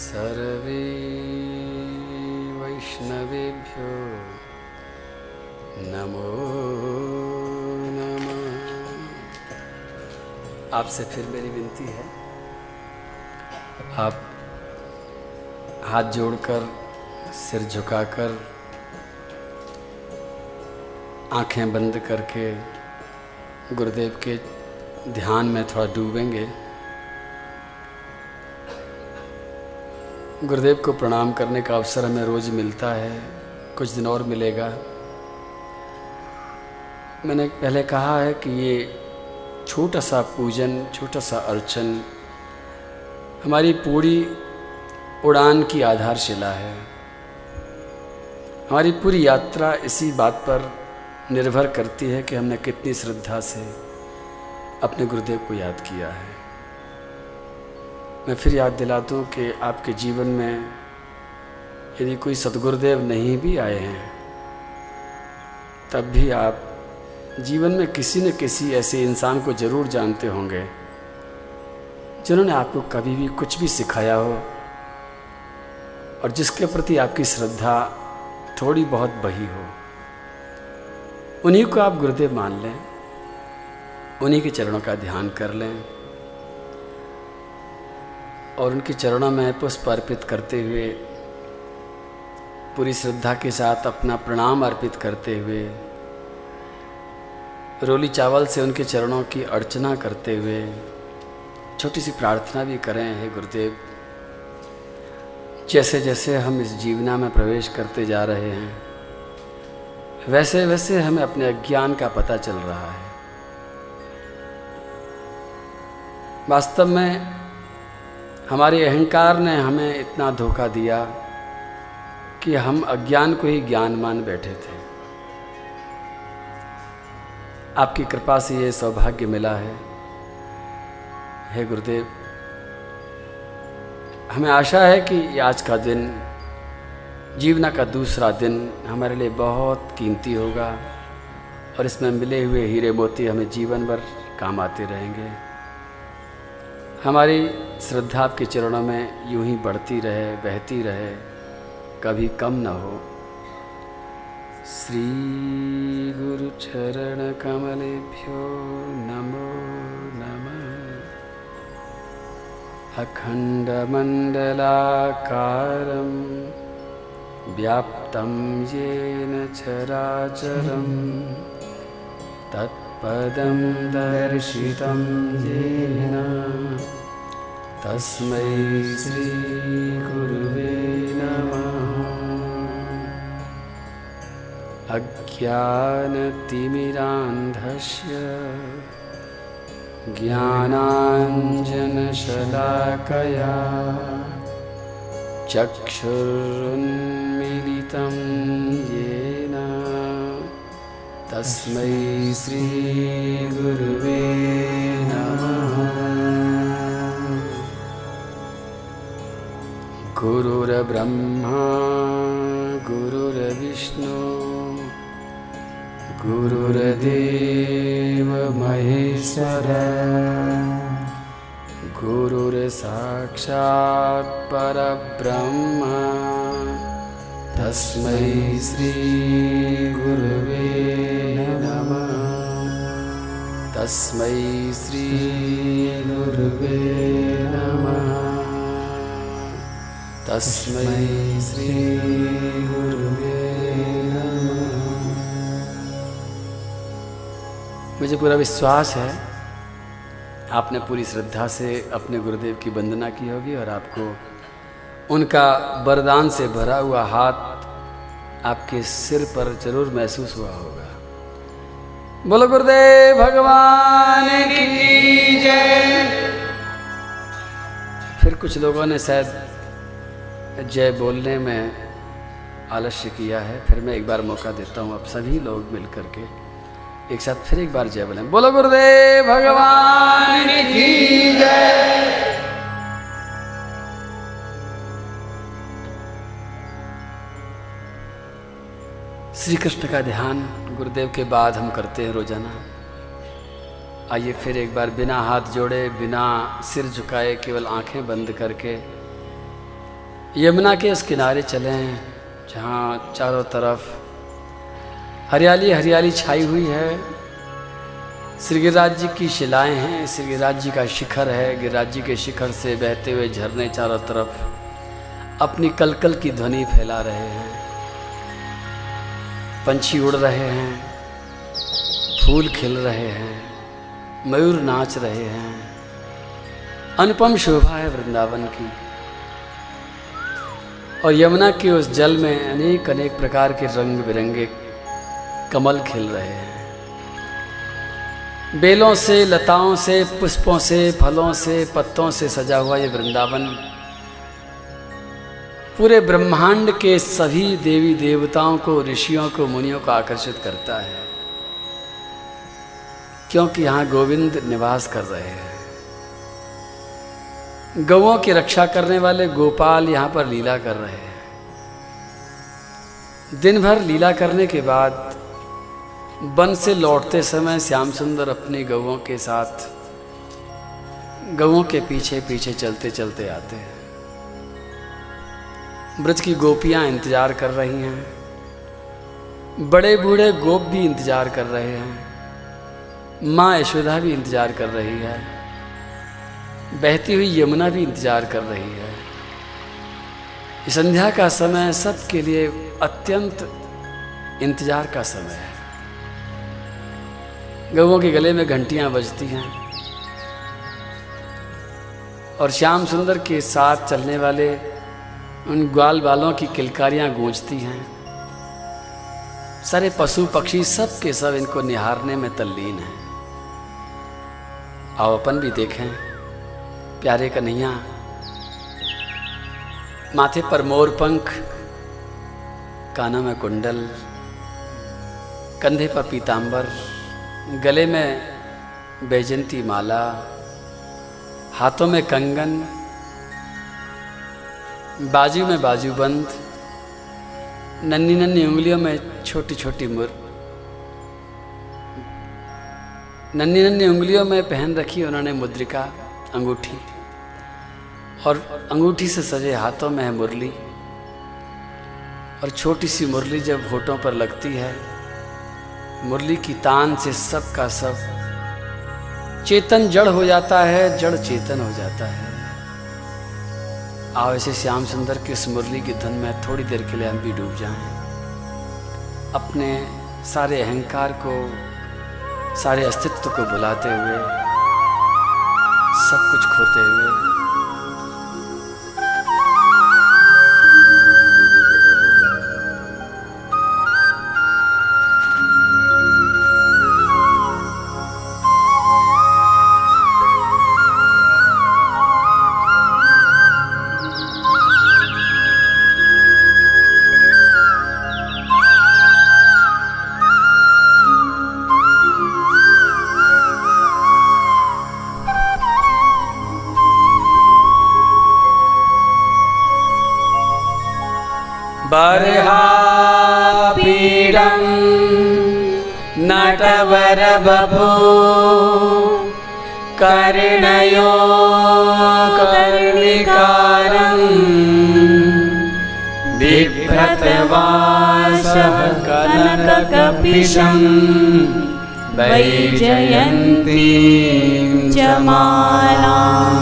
सर्वे वैष्णवेभ्यो नमो नमः। आपसे फिर मेरी विनती है, आप हाथ जोड़कर, सिर झुकाकर, आंखें बंद करके गुरुदेव के ध्यान में थोड़ा डूबेंगे। गुरुदेव को प्रणाम करने का अवसर हमें रोज़ मिलता है, कुछ दिन और मिलेगा। मैंने पहले कहा है कि ये छोटा सा पूजन, छोटा सा अर्चन हमारी पूरी उड़ान की आधारशिला है। हमारी पूरी यात्रा इसी बात पर निर्भर करती है कि हमने कितनी श्रद्धा से अपने गुरुदेव को याद किया है। मैं फिर याद दिला दूँ कि आपके जीवन में यदि कोई सद्गुरुदेव नहीं भी आए हैं, तब भी आप जीवन में किसी न किसी ऐसे इंसान को ज़रूर जानते होंगे जिन्होंने आपको कभी भी कुछ भी सिखाया हो और जिसके प्रति आपकी श्रद्धा थोड़ी बहुत बही हो। उन्हीं को आप गुरुदेव मान लें, उन्हीं के चरणों का ध्यान कर लें और उनके चरणों में पुष्प अर्पित करते हुए, पूरी श्रद्धा के साथ अपना प्रणाम अर्पित करते हुए, रोली चावल से उनके चरणों की अर्चना करते हुए छोटी सी प्रार्थना भी करें। हे गुरुदेव, जैसे जैसे हम इस जीवना में प्रवेश करते जा रहे हैं, वैसे वैसे हमें अपने अज्ञान का पता चल रहा है। वास्तव में हमारे अहंकार ने हमें इतना धोखा दिया कि हम अज्ञान को ही ज्ञान मान बैठे थे। आपकी कृपा से ये सौभाग्य मिला है। हे गुरुदेव, हमें आशा है कि आज का दिन, जीवना का दूसरा दिन, हमारे लिए बहुत कीमती होगा और इसमें मिले हुए हीरे मोती हमें जीवन भर काम आते रहेंगे। हमारी श्रद्धा आपके चरणों में यूं ही बढ़ती रहे, बहती रहे, कभी कम न हो। श्री गुरु चरण कमलेभ्यो नमो नमः। अखंड मंडलाकारं व्याप्तं येन चराचरं तत्पदं दर्शितं येन तस्मै श्री गुरुवे नमः। अज्ञानतिमिरान्धस्य ज्ञानाञ्जनशलाकया चक्षुरुन्मीलितं येन तस्मै श्री गुरुवे नमः। गुरुर्ब्रह्मा गुरुर्विष्णु गुरुर्देवो महेश्वरः। गुरुर्साक्षात् परब्रह्म तस्मै श्री गुरुवे नमः। तस्मै श्री गुरुवे नमः। तस्मै श्री गुरुवे नमः। मुझे पूरा विश्वास है आपने पूरी श्रद्धा से अपने गुरुदेव की वंदना की होगी और आपको उनका वरदान से भरा हुआ हाथ आपके सिर पर जरूर महसूस हुआ होगा। बोलो गुरुदेव भगवान की जय। फिर कुछ लोगों ने शायद जय बोलने में आलस्य किया है, फिर मैं एक बार मौका देता हूँ। आप सभी लोग मिल करके एक साथ फिर एक बार जय बोलें। बोलो गुरुदेव भगवान की जय। श्री कृष्ण का ध्यान गुरुदेव के बाद हम करते हैं रोजाना। आइए फिर एक बार बिना हाथ जोड़े, बिना सिर झुकाए, केवल आंखें बंद करके यमुना के इस किनारे चलें जहाँ चारों तरफ हरियाली हरियाली छाई हुई है। श्री गिरिराज जी की शिलाएँ हैं, श्री गिरिराज जी का शिखर है। गिरिराज जी के शिखर से बहते हुए झरने चारों तरफ अपनी कलकल की ध्वनि फैला रहे हैं। पंछी उड़ रहे हैं, फूल खिल रहे हैं, मयूर नाच रहे हैं। अनुपम शोभा है वृंदावन की। और यमुना के उस जल में अनेक अनेक प्रकार के रंग बिरंगे कमल खिल रहे हैं। बेलों से, लताओं से, पुष्पों से, फलों से, पत्तों से सजा हुआ ये वृंदावन पूरे ब्रह्मांड के सभी देवी देवताओं को, ऋषियों को, मुनियों को आकर्षित करता है, क्योंकि यहाँ गोविंद निवास कर रहे हैं। गौओं की रक्षा करने वाले गोपाल यहाँ पर लीला कर रहे हैं। दिन भर लीला करने के बाद वन से लौटते समय श्याम सुंदर अपनी गौओं के साथ गौओं के पीछे पीछे चलते चलते आते हैं। ब्रज की गोपियाँ इंतजार कर रही हैं, बड़े बूढ़े गोप भी इंतजार कर रहे हैं, माँ यशोदा भी इंतजार कर रही है, बहती हुई यमुना भी इंतजार कर रही है। संध्या का समय सबके लिए अत्यंत इंतजार का समय है। गौओं के गले में घंटियां बजती हैं और श्याम सुंदर के साथ चलने वाले उन ग्वाल बालों की किलकारियां गूंजती हैं। सारे पशु पक्षी सब के सब इनको निहारने में तल्लीन हैं। आओ अपन भी देखें प्यारे कन्हैया। माथे पर मोर पंख, कानों में कुंडल, कंधे पर पीतांबर, गले में बैजंती माला, हाथों में कंगन, बाजू में बाजूबंद, नन्ही नन्ही उंगलियों में छोटी छोटी मुर, नन्ही नन्ही उंगलियों में पहन रखी उन्होंने मुद्रिका अंगूठी, और अंगूठी से सजे हाथों में है मुरली। और छोटी सी मुरली जब होठों पर लगती है, मुरली की तान से सब का सब चेतन जड़ हो जाता है, जड़ चेतन हो जाता है। आओ ऐसे श्याम सुंदर की उस मुरली की धुन में थोड़ी देर के लिए हम भी डूब जाएं, अपने सारे अहंकार को, सारे अस्तित्व को भुलाते हुए, सब कुछ खोते हुए। बर्हापीडं नटवरबभू कर्णयो कर्णिकारं बिभ्रतवासः कनककपिशं वैजयन्तीं च मालां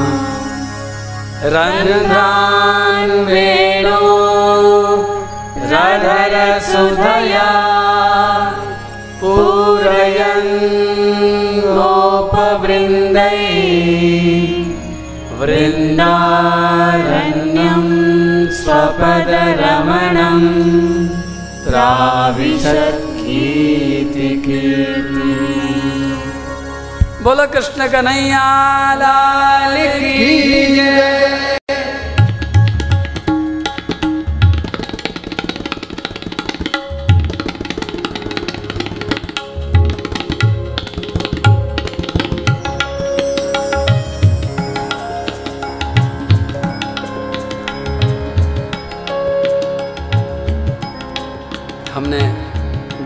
रन्ध्रान् वेणो राधारसुधया पूरयन् गोपवृन्दै वृन्दारण्यं स्वपदरमणं प्राविशत्कीर्ति कीर्ति। बोलो कृष्ण कन्हैया लाल की जय।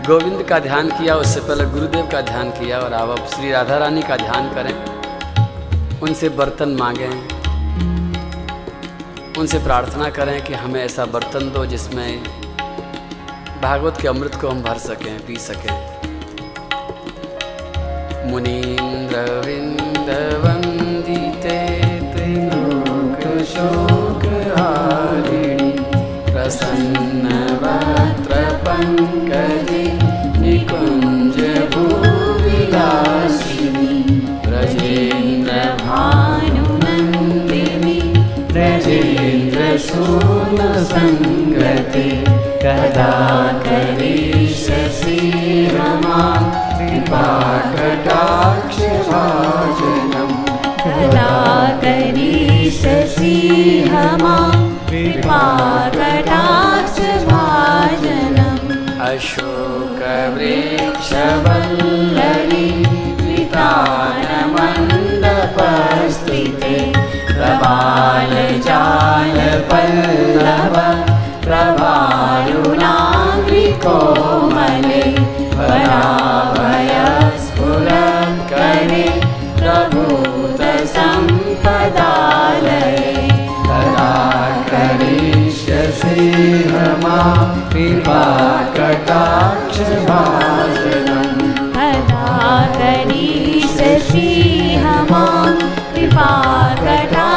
गोविंद का ध्यान किया, उससे पहले गुरुदेव का ध्यान किया, और आप अब श्री राधा रानी का ध्यान करें। उनसे बर्तन मांगें, उनसे प्रार्थना करें कि हमें ऐसा बर्तन दो जिसमें भागवत के अमृत को हम भर सकें, पी सकें। मुनीन्द्र विंद वंदिते त्रिलोक शोक हारिणी प्रसन्न वक्त्र पंकजे निकुंज भूविलासिनी ब्रजेन्द्र भानुनंदिनी ब्रजेन्द्र सोम संगते कदा करिष्यसि रमा कृपाकटाक्षभाजनं कदा करिष्यसि रमा कृपाकटाक्षभाजनं अशोकवृक्षवल्लरी वितानमण्डपस्थिते प्रबालजालपल्लव प्रभारुणाग्रिकोमले वराभयस्फुरकरे प्रभूतसम्पदालये कदा करिष्यसि रमा कृपाकटाक्षभाजनं कदा करिष्यसि रमा कृपाकटाक्षभाजनं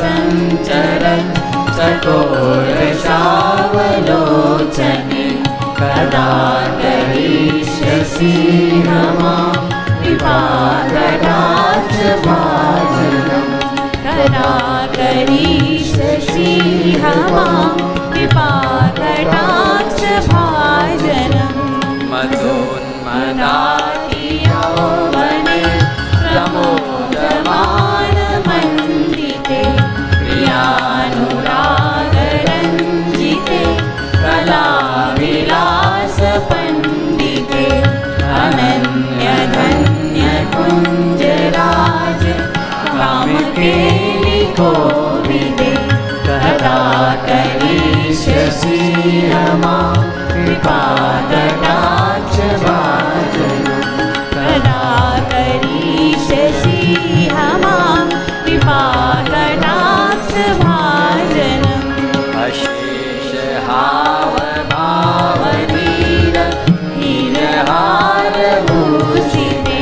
संचरन चकोर शावलोचने कदा करिष्यसि रमा कृपाकटाक्षभाजनं कदा करिष्यसि रमा कृपाकटाक्षभाजनं मदोन्मदातियौवने प्रमोदमान अनुरागरंजिते कलाविलास पंडिते अनन्य धन्य कुंजराज कामकेलि कोविदे कदा करिष्यसि रमा कृपाकटाक्षभाजनं कदा करिष्यसि रमा कृपाकटाक्षभाजनं अशेष हाव भावधीर हीरहार भूषिते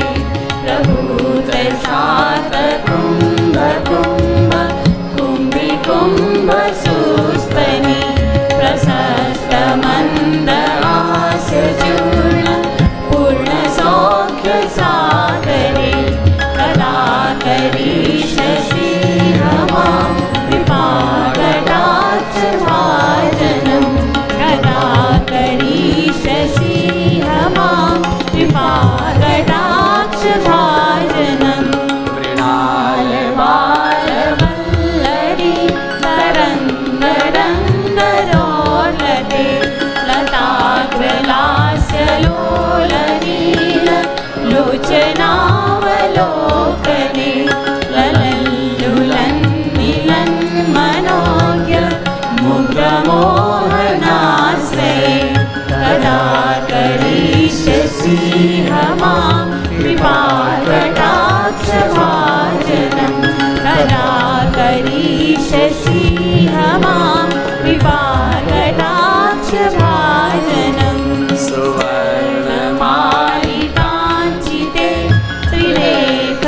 प्रभूत शात कुंभ कुंभ कुंभी कुंभ सुस्तनि प्रशस्त मंद हास्य चूर्ण पूर्ण सौख्य सागरे कदा करिष्यसि कृपाकटाक्षभाजनं कदा करिष्यसि रमा कृपाकटाक्षभाजनं मृणाल बालवल्लरी तरङ्गरङ्गलोलते लताग्रलास्यलोलनील लोचनावलोकने कदा करिष्यसि रमा कृपाकटाक्षभाजनं कदा करिष्यसि रमा कृपाकटाक्षभाजनं सुवर्णमालिकाञ्चिते त्रिनेत्र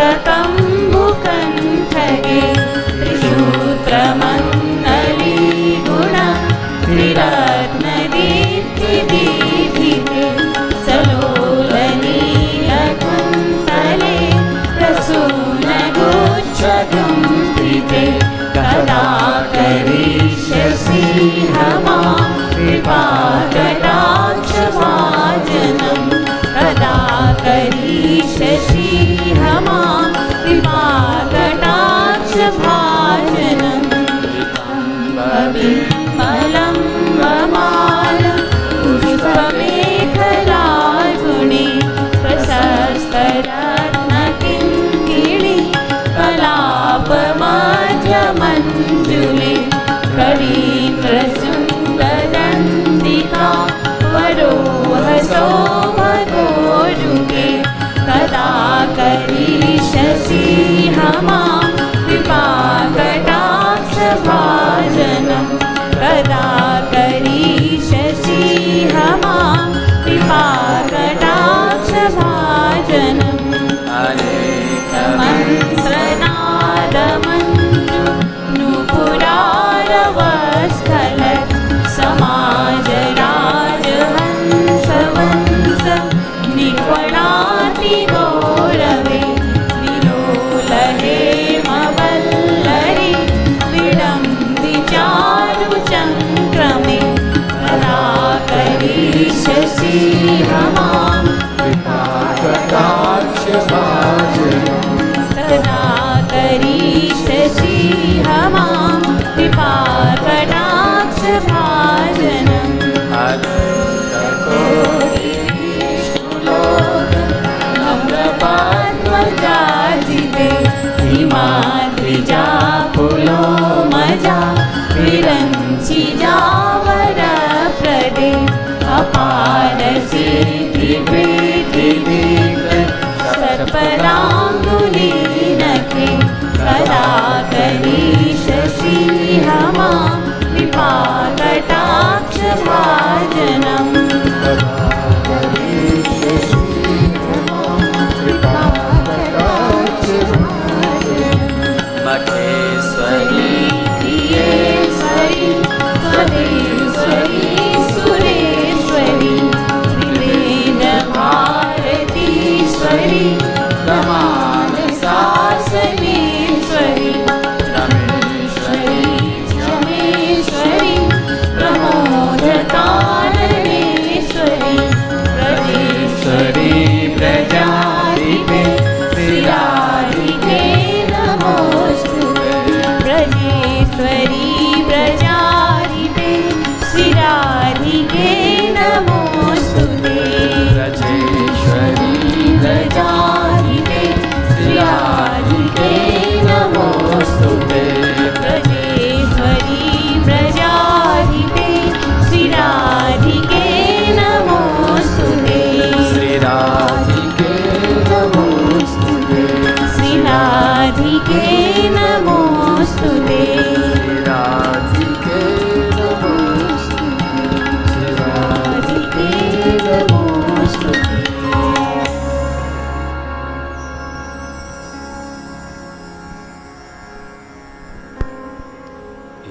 राधिके नमोस्तुते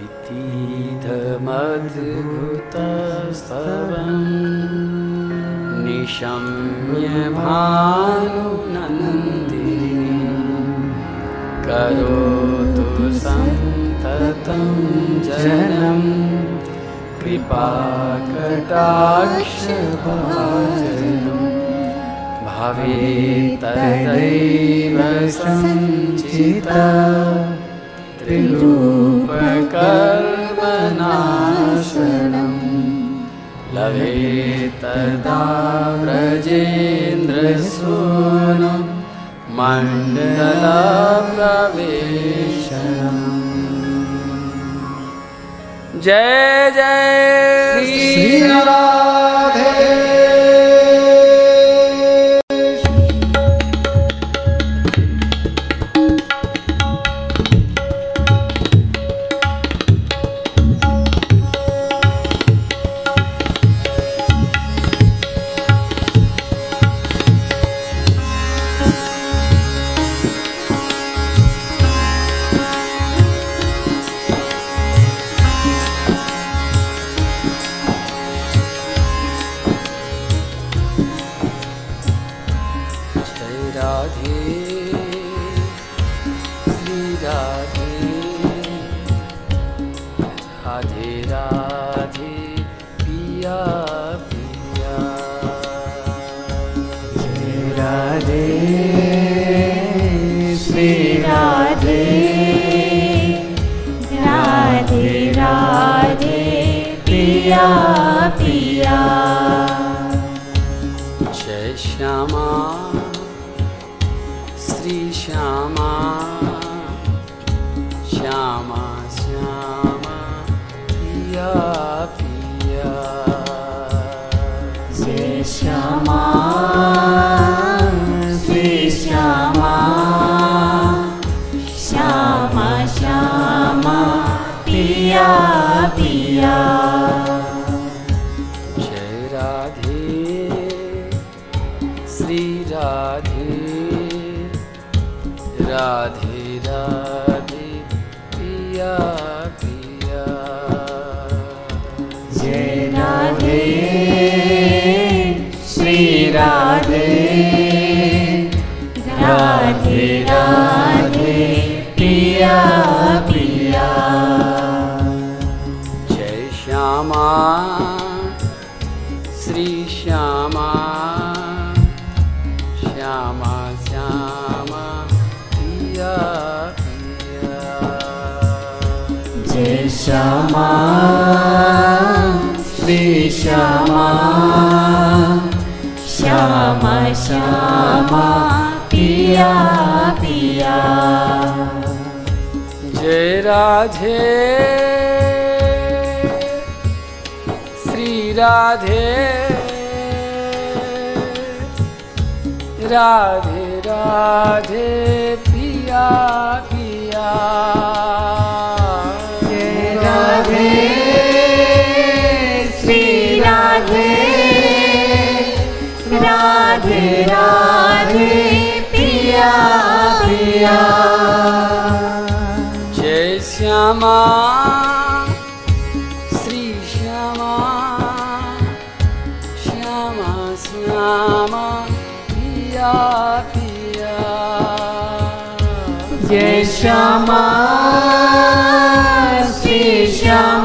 इतीदमद्भुतस्तवं निशम्य भानुनन्दिनी करोतु संततं जननं कृपाकटाक्षभाजनं भवेत्तदैव संचिता त्रिलोककल्मनाशनं लभेत्तदा ब्रजेन्द्रसूनुं मण्डलप्रवेशनम्। जय जय श्री राधे।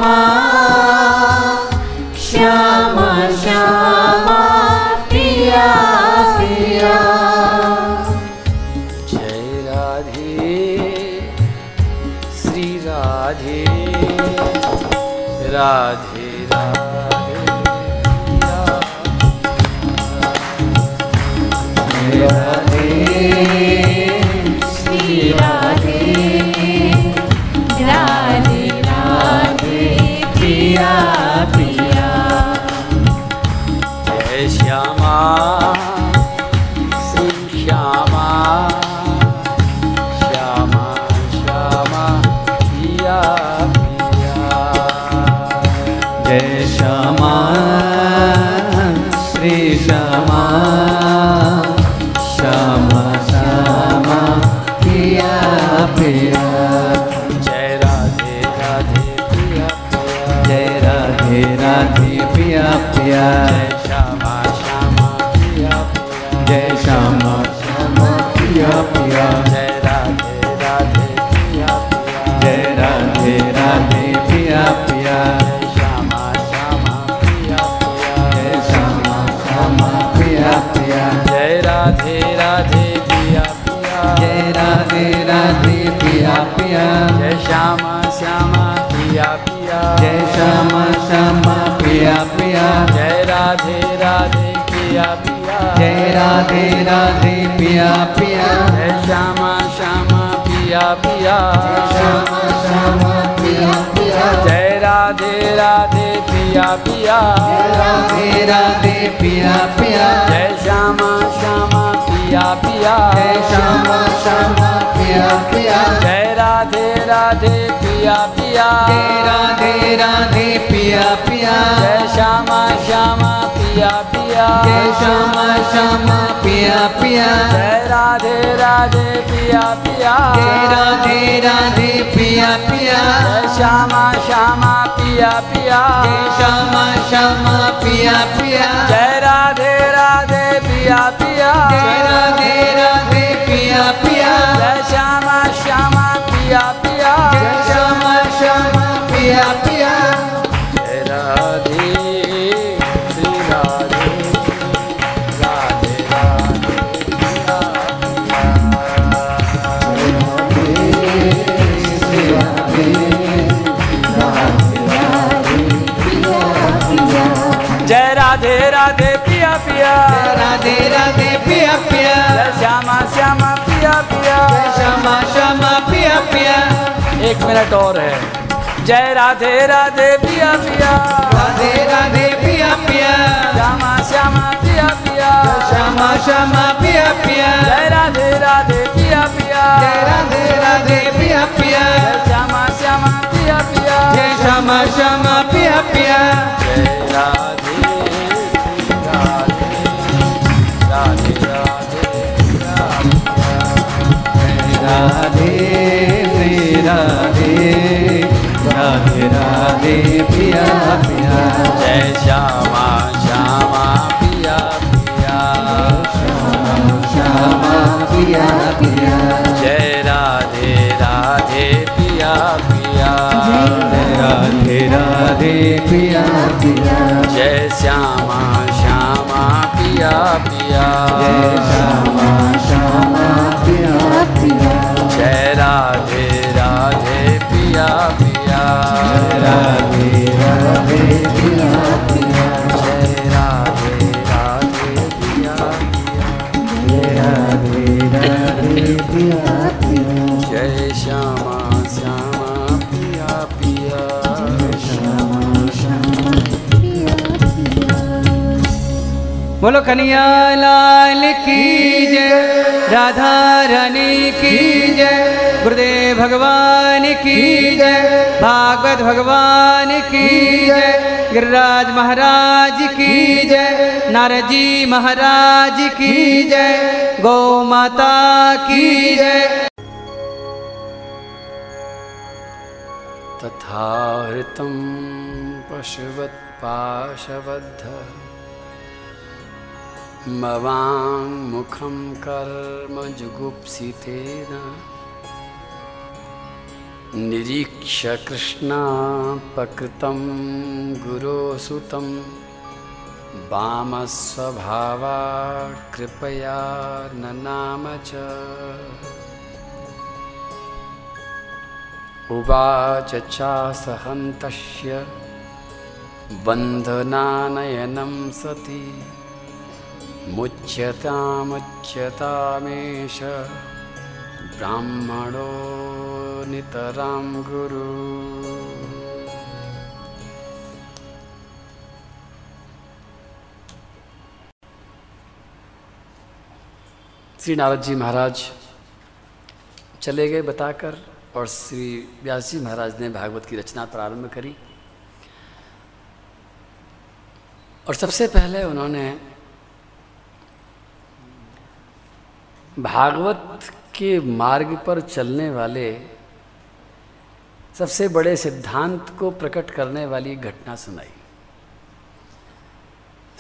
श्यामा श्यामा श्यामा श्री श्यामा श्यामा श्यामा प्रिया प्रिया जय राधे राधे प्रिया प्रिया जय राधे राधे प्रिया प्रिया जय श्यामा श्यामा प्रिया प्रिया जय राधे राधे प्रिया प्रिया जय राधे राधे प्रिया प्रिया राधे राधे पिया पिया जय राधे राधे पिया पिया श्यामा पिया पिया जय श्यामा पिया पिया जय राधे राधे पिया पिया जय राधे राधे पिया पिया जय श्यामा पिया पिया पिया पिया जय राधे राधे पिया पिया जय राधे राधे पिया पिया जय पिया जय श्यामा पिया पिया जय राधे राधे पिया पिया जय श्यामा पिया पिया जय राधे राधे पिया पिया जय श्यामा पिया पिया जय राधे पिया पिया जय श्यामा पिया पिया जय राधे श्री राधे राधे राधे श्री राधे राधे जय राधे राधे पिया पिया राधे राधे पिया पिया जय श्यामा पिया पिया 1 मिनट और है। जय राधे राधे पिया पिया श्यामा पिया पिया जय राधे राधे पिया पिया जय श्यामा पिया पिया जय राधे राधे राधे राधे पिया पिया जय श्यामा पिया पिया पिया पिया जय राधे पिया पिया राधे पिया पिया जय श्यामा पिया पिया जय श्यामा पिया पिया जय राधे पिया पिया पिया पिया जय राधे पिया पिया जय श्यामा पिया पिया बोलो कन्हैया लाल की जय राधा रानी की जय गुरुदेव भगवान की जय भागवत भगवान की जय गिरिराज महाराज की जय नारद जी महाराज की जय गौ माता की जय तथा हृतं पशुवत्पाशवद्ध मवां मुखं कर्म जुगुप्सितेन निरीक्ष्य कृष्णापकृतं गुरोसुतं वामस्वभावात् कृपया ननाम च उवाच चासहन्तस्य बन्धनानयनं सति मुच्यतामेष ब्राह्मणो नितरां गुरु। श्री नारद जी महाराज चले गए बताकर और श्री व्यास जी महाराज ने भागवत की रचना प्रारंभ करी। और सबसे पहले उन्होंने भागवत के मार्ग पर चलने वाले सबसे बड़े सिद्धांत को प्रकट करने वाली घटना सुनाई।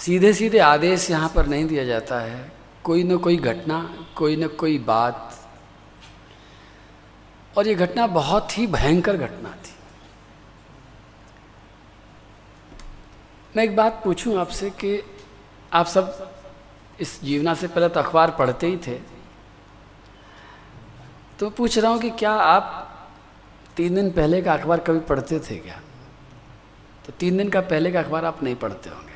सीधे सीधे आदेश यहाँ पर नहीं दिया जाता है, कोई न कोई घटना, कोई न कोई बात, और ये घटना बहुत ही भयंकर घटना थी। मैं एक बात पूछूं आपसे कि आप सब इस जीवना से पहले तो अखबार पढ़ते ही थे, तो पूछ रहा हूँ कि क्या आप 3 दिन पहले का अखबार कभी पढ़ते थे क्या? तो 3 दिन का पहले का अखबार आप नहीं पढ़ते होंगे,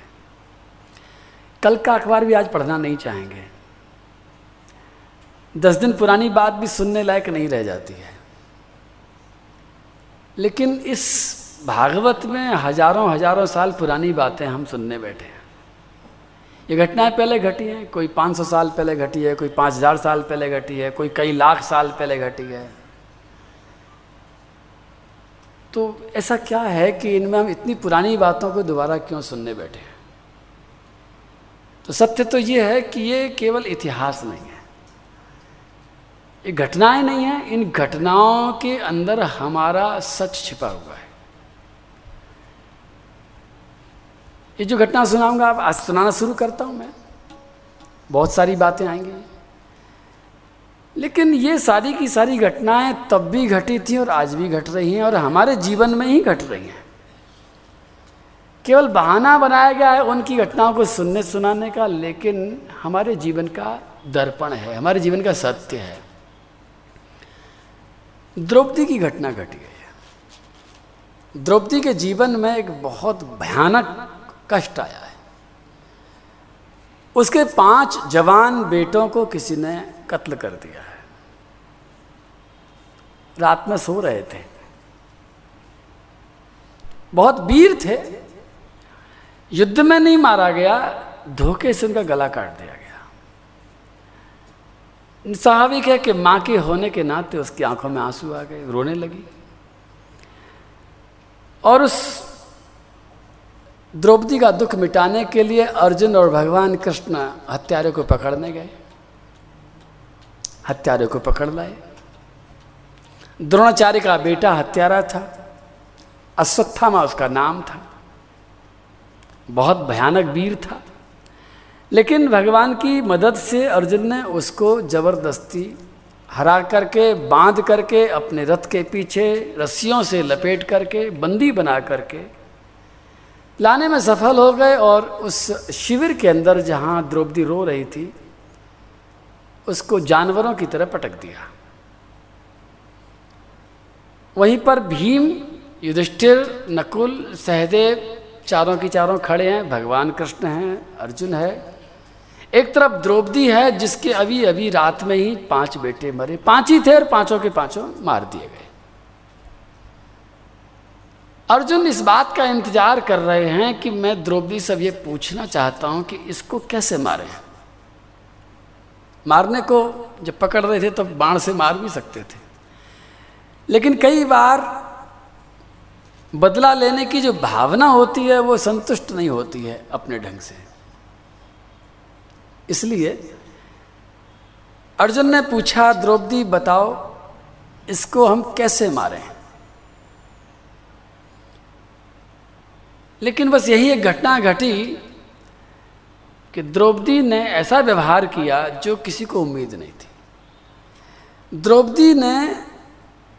कल का अखबार भी आज पढ़ना नहीं चाहेंगे, 10 दिन पुरानी बात भी सुनने लायक नहीं रह जाती है। लेकिन इस भागवत में हजारों हजारों साल पुरानी बातें हम सुनने बैठे हैं। ये घटनाएं पहले घटी हैं, कोई 500 साल पहले घटी है, कोई 5000 साल पहले घटी है, कोई कई लाख साल पहले घटी है। तो ऐसा क्या है कि इनमें हम इतनी पुरानी बातों को दोबारा क्यों सुनने बैठे हैं? तो सत्य तो ये है कि ये केवल इतिहास नहीं है, ये घटनाएं नहीं हैं, इन घटनाओं के अंदर हमारा सच छिपा हुआ है। ये जो घटना सुनाऊंगा, आप आज सुनाना शुरू करता हूं मैं, बहुत सारी बातें आएंगी, लेकिन ये सारी की सारी घटनाएं तब भी घटी थी और आज भी घट रही हैं और हमारे जीवन में ही घट रही हैं। केवल बहाना बनाया गया है उनकी घटनाओं को सुनने सुनाने का, लेकिन हमारे जीवन का दर्पण है, हमारे जीवन का सत्य है। द्रौपदी की घटना घटी है। द्रौपदी के जीवन में एक बहुत भयानक कष्ट आया है। उसके 5 जवान बेटों को किसी ने कत्ल कर दिया है। रात में सो रहे थे, बहुत वीर थे, युद्ध में नहीं मारा गया, धोखे से उनका गला काट दिया गया। स्वाभाविक है कि माँ के होने के नाते उसकी आंखों में आंसू आ गए, रोने लगी। और उस द्रौपदी का दुख मिटाने के लिए अर्जुन और भगवान कृष्ण हत्यारे को पकड़ने गए, हत्यारे को पकड़ लाए। द्रोणाचार्य का बेटा हत्यारा था, अश्वत्थामा उसका नाम था, बहुत भयानक वीर था, लेकिन भगवान की मदद से अर्जुन ने उसको जबरदस्ती हरा करके, बांध करके, अपने रथ के पीछे रस्सियों से लपेट करके, बंदी बना करके लाने में सफल हो गए। और उस शिविर के अंदर जहां द्रौपदी रो रही थी, उसको जानवरों की तरह पटक दिया। वहीं पर भीम, युधिष्ठिर, नकुल, सहदेव चारों की चारों खड़े हैं, भगवान कृष्ण हैं, अर्जुन है, एक तरफ द्रौपदी है जिसके अभी अभी रात में ही 5 बेटे मरे, 5 ही थे और 5 के 5 मार दिए गए। अर्जुन इस बात का इंतजार कर रहे हैं कि मैं द्रौपदी से ये पूछना चाहता हूं कि इसको कैसे मारें। मारने को जब पकड़ रहे थे तब बाण से मार भी सकते थे, लेकिन कई बार बदला लेने की जो भावना होती है वो संतुष्ट नहीं होती है अपने ढंग से। इसलिए अर्जुन ने पूछा, द्रौपदी बताओ इसको हम कैसे मारें। लेकिन बस यही एक घटना घटी कि द्रौपदी ने ऐसा व्यवहार किया जो किसी को उम्मीद नहीं थी। द्रौपदी ने,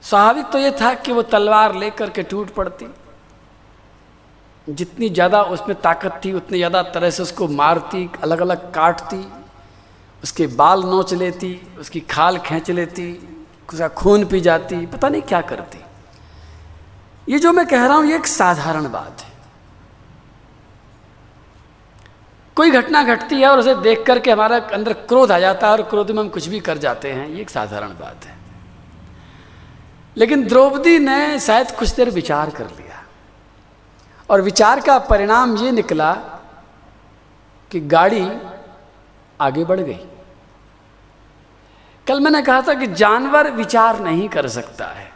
स्वाभाविक तो ये था कि वो तलवार लेकर के टूट पड़ती, जितनी ज़्यादा उसमें ताकत थी उतनी ज़्यादा तरह से उसको मारती, अलग अलग काटती, उसके बाल नोच लेती, उसकी खाल खींच लेती, उसका खून पी जाती, पता नहीं क्या करती। ये जो मैं कह रहा हूँ ये एक साधारण बात है। कोई घटना घटती है और उसे देख करके हमारा अंदर क्रोध आ जाता है और क्रोध में हम कुछ भी कर जाते हैं, ये एक साधारण बात है। लेकिन द्रौपदी ने शायद कुछ देर विचार कर लिया और विचार का परिणाम ये निकला कि गाड़ी आगे बढ़ गई। कल मैंने कहा था कि जानवर विचार नहीं कर सकता है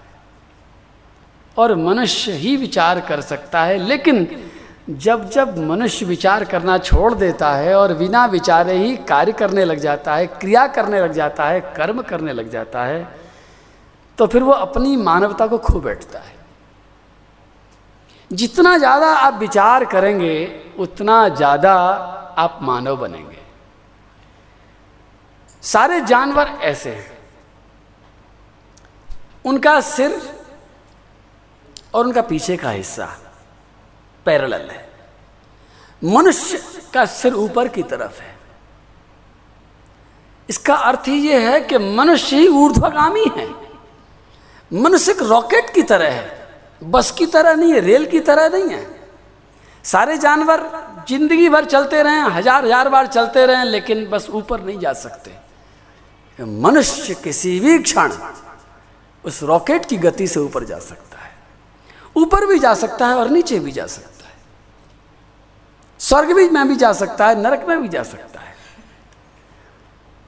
और मनुष्य ही विचार कर सकता है, लेकिन जब जब मनुष्य विचार करना छोड़ देता है और बिना विचारे ही कार्य करने लग जाता है, क्रिया करने लग जाता है, कर्म करने लग जाता है, तो फिर वो अपनी मानवता को खो बैठता है। जितना ज़्यादा आप विचार करेंगे उतना ज़्यादा आप मानव बनेंगे। सारे जानवर ऐसे हैं, उनका सिर और उनका पीछे का हिस्सा पैरेलल है। मनुष्य का सिर ऊपर की तरफ है। इसका अर्थ ही यह है कि मनुष्य ही ऊर्ध्वगामी है। मनुष्य एक रॉकेट की तरह है, बस की तरह नहीं है, रेल की तरह नहीं है। सारे जानवर जिंदगी भर चलते रहें, हजार हजार बार चलते रहें, लेकिन बस ऊपर नहीं जा सकते। मनुष्य किसी भी क्षण उस रॉकेट की गति से ऊपर जा सकता है, ऊपर भी जा सकता है और नीचे भी जा सकता है, स्वर्ग में भी जा सकता है, नरक में भी जा सकता है,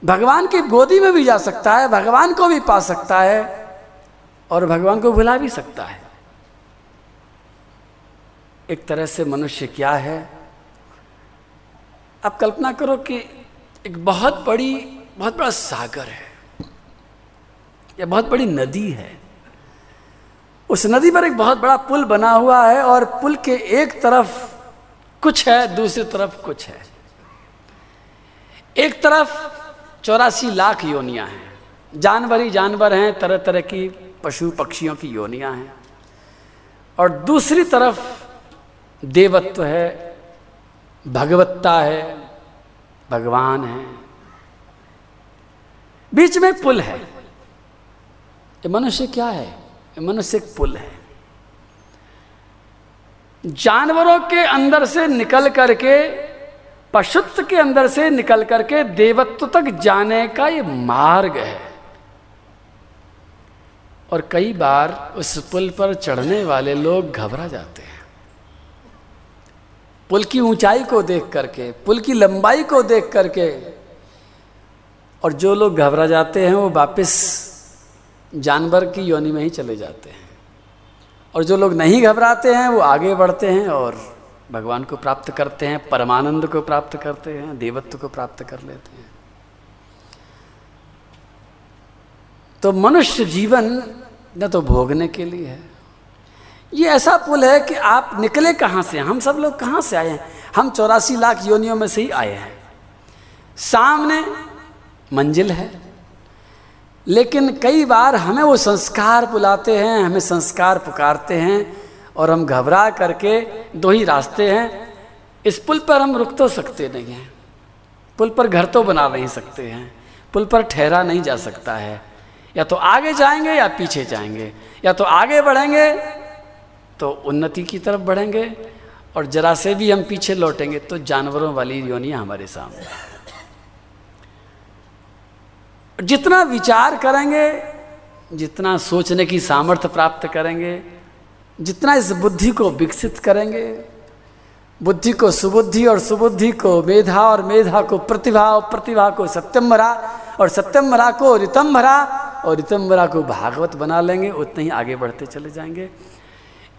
भगवान की गोदी में भी जा सकता है, भगवान को भी पा सकता है और भगवान को भुला भी सकता है। एक तरह से मनुष्य क्या है, आप कल्पना करो कि एक बहुत बड़ा सागर है या बहुत बड़ी नदी है। उस नदी पर एक बहुत बड़ा पुल बना हुआ है और पुल के एक तरफ कुछ है, दूसरी तरफ कुछ है। एक तरफ 84 लाख योनियां हैं, जानवर ही जानवर हैं, तरह तरह की पशु पक्षियों की योनियां हैं, और दूसरी तरफ देवत्व है, भगवत्ता है, भगवान है, बीच में पुल है। ये मनुष्य क्या है? ये मनुष्य एक पुल है। जानवरों के अंदर से निकल करके, पशुत्व के अंदर से निकल करके देवत्व तक जाने का ये मार्ग है। और कई बार उस पुल पर चढ़ने वाले लोग घबरा जाते हैं, पुल की ऊंचाई को देख करके, पुल की लंबाई को देख करके। और जो लोग घबरा जाते हैं वो वापस जानवर की योनि में ही चले जाते हैं, और जो लोग नहीं घबराते हैं वो आगे बढ़ते हैं और भगवान को प्राप्त करते हैं, परमानंद को प्राप्त करते हैं, देवत्व को प्राप्त कर लेते हैं। तो मनुष्य जीवन न तो भोगने के लिए है, ये ऐसा पुल है कि आप निकले कहाँ से? हम सब लोग कहाँ से आए हैं? हम 84 लाख योनियों में से ही आए हैं। सामने मंजिल है, लेकिन कई बार हमें वो संस्कार बुलाते हैं, हमें संस्कार पुकारते हैं, और हम घबरा करके, दो ही रास्ते हैं, इस पुल पर हम रुक तो सकते नहीं हैं, पुल पर घर तो बना नहीं सकते हैं, पुल पर ठहरा नहीं जा सकता है, या तो आगे जाएंगे या पीछे जाएंगे, या तो आगे बढ़ेंगे तो उन्नति की तरफ बढ़ेंगे और जरा से भी हम पीछे लौटेंगे तो जानवरों वाली योनियाँ हमारे सामने। जितना विचार करेंगे, जितना सोचने की सामर्थ्य प्राप्त करेंगे, जितना इस बुद्धि को विकसित करेंगे, बुद्धि को सुबुद्धि और सुबुद्धि को मेधा और मेधा को प्रतिभा और प्रतिभा को सत्यम्भरा और सत्यम्भरा को ऋतम्भरा और ऋतम्भरा को भागवत बना लेंगे, उतने ही आगे बढ़ते चले जाएंगे।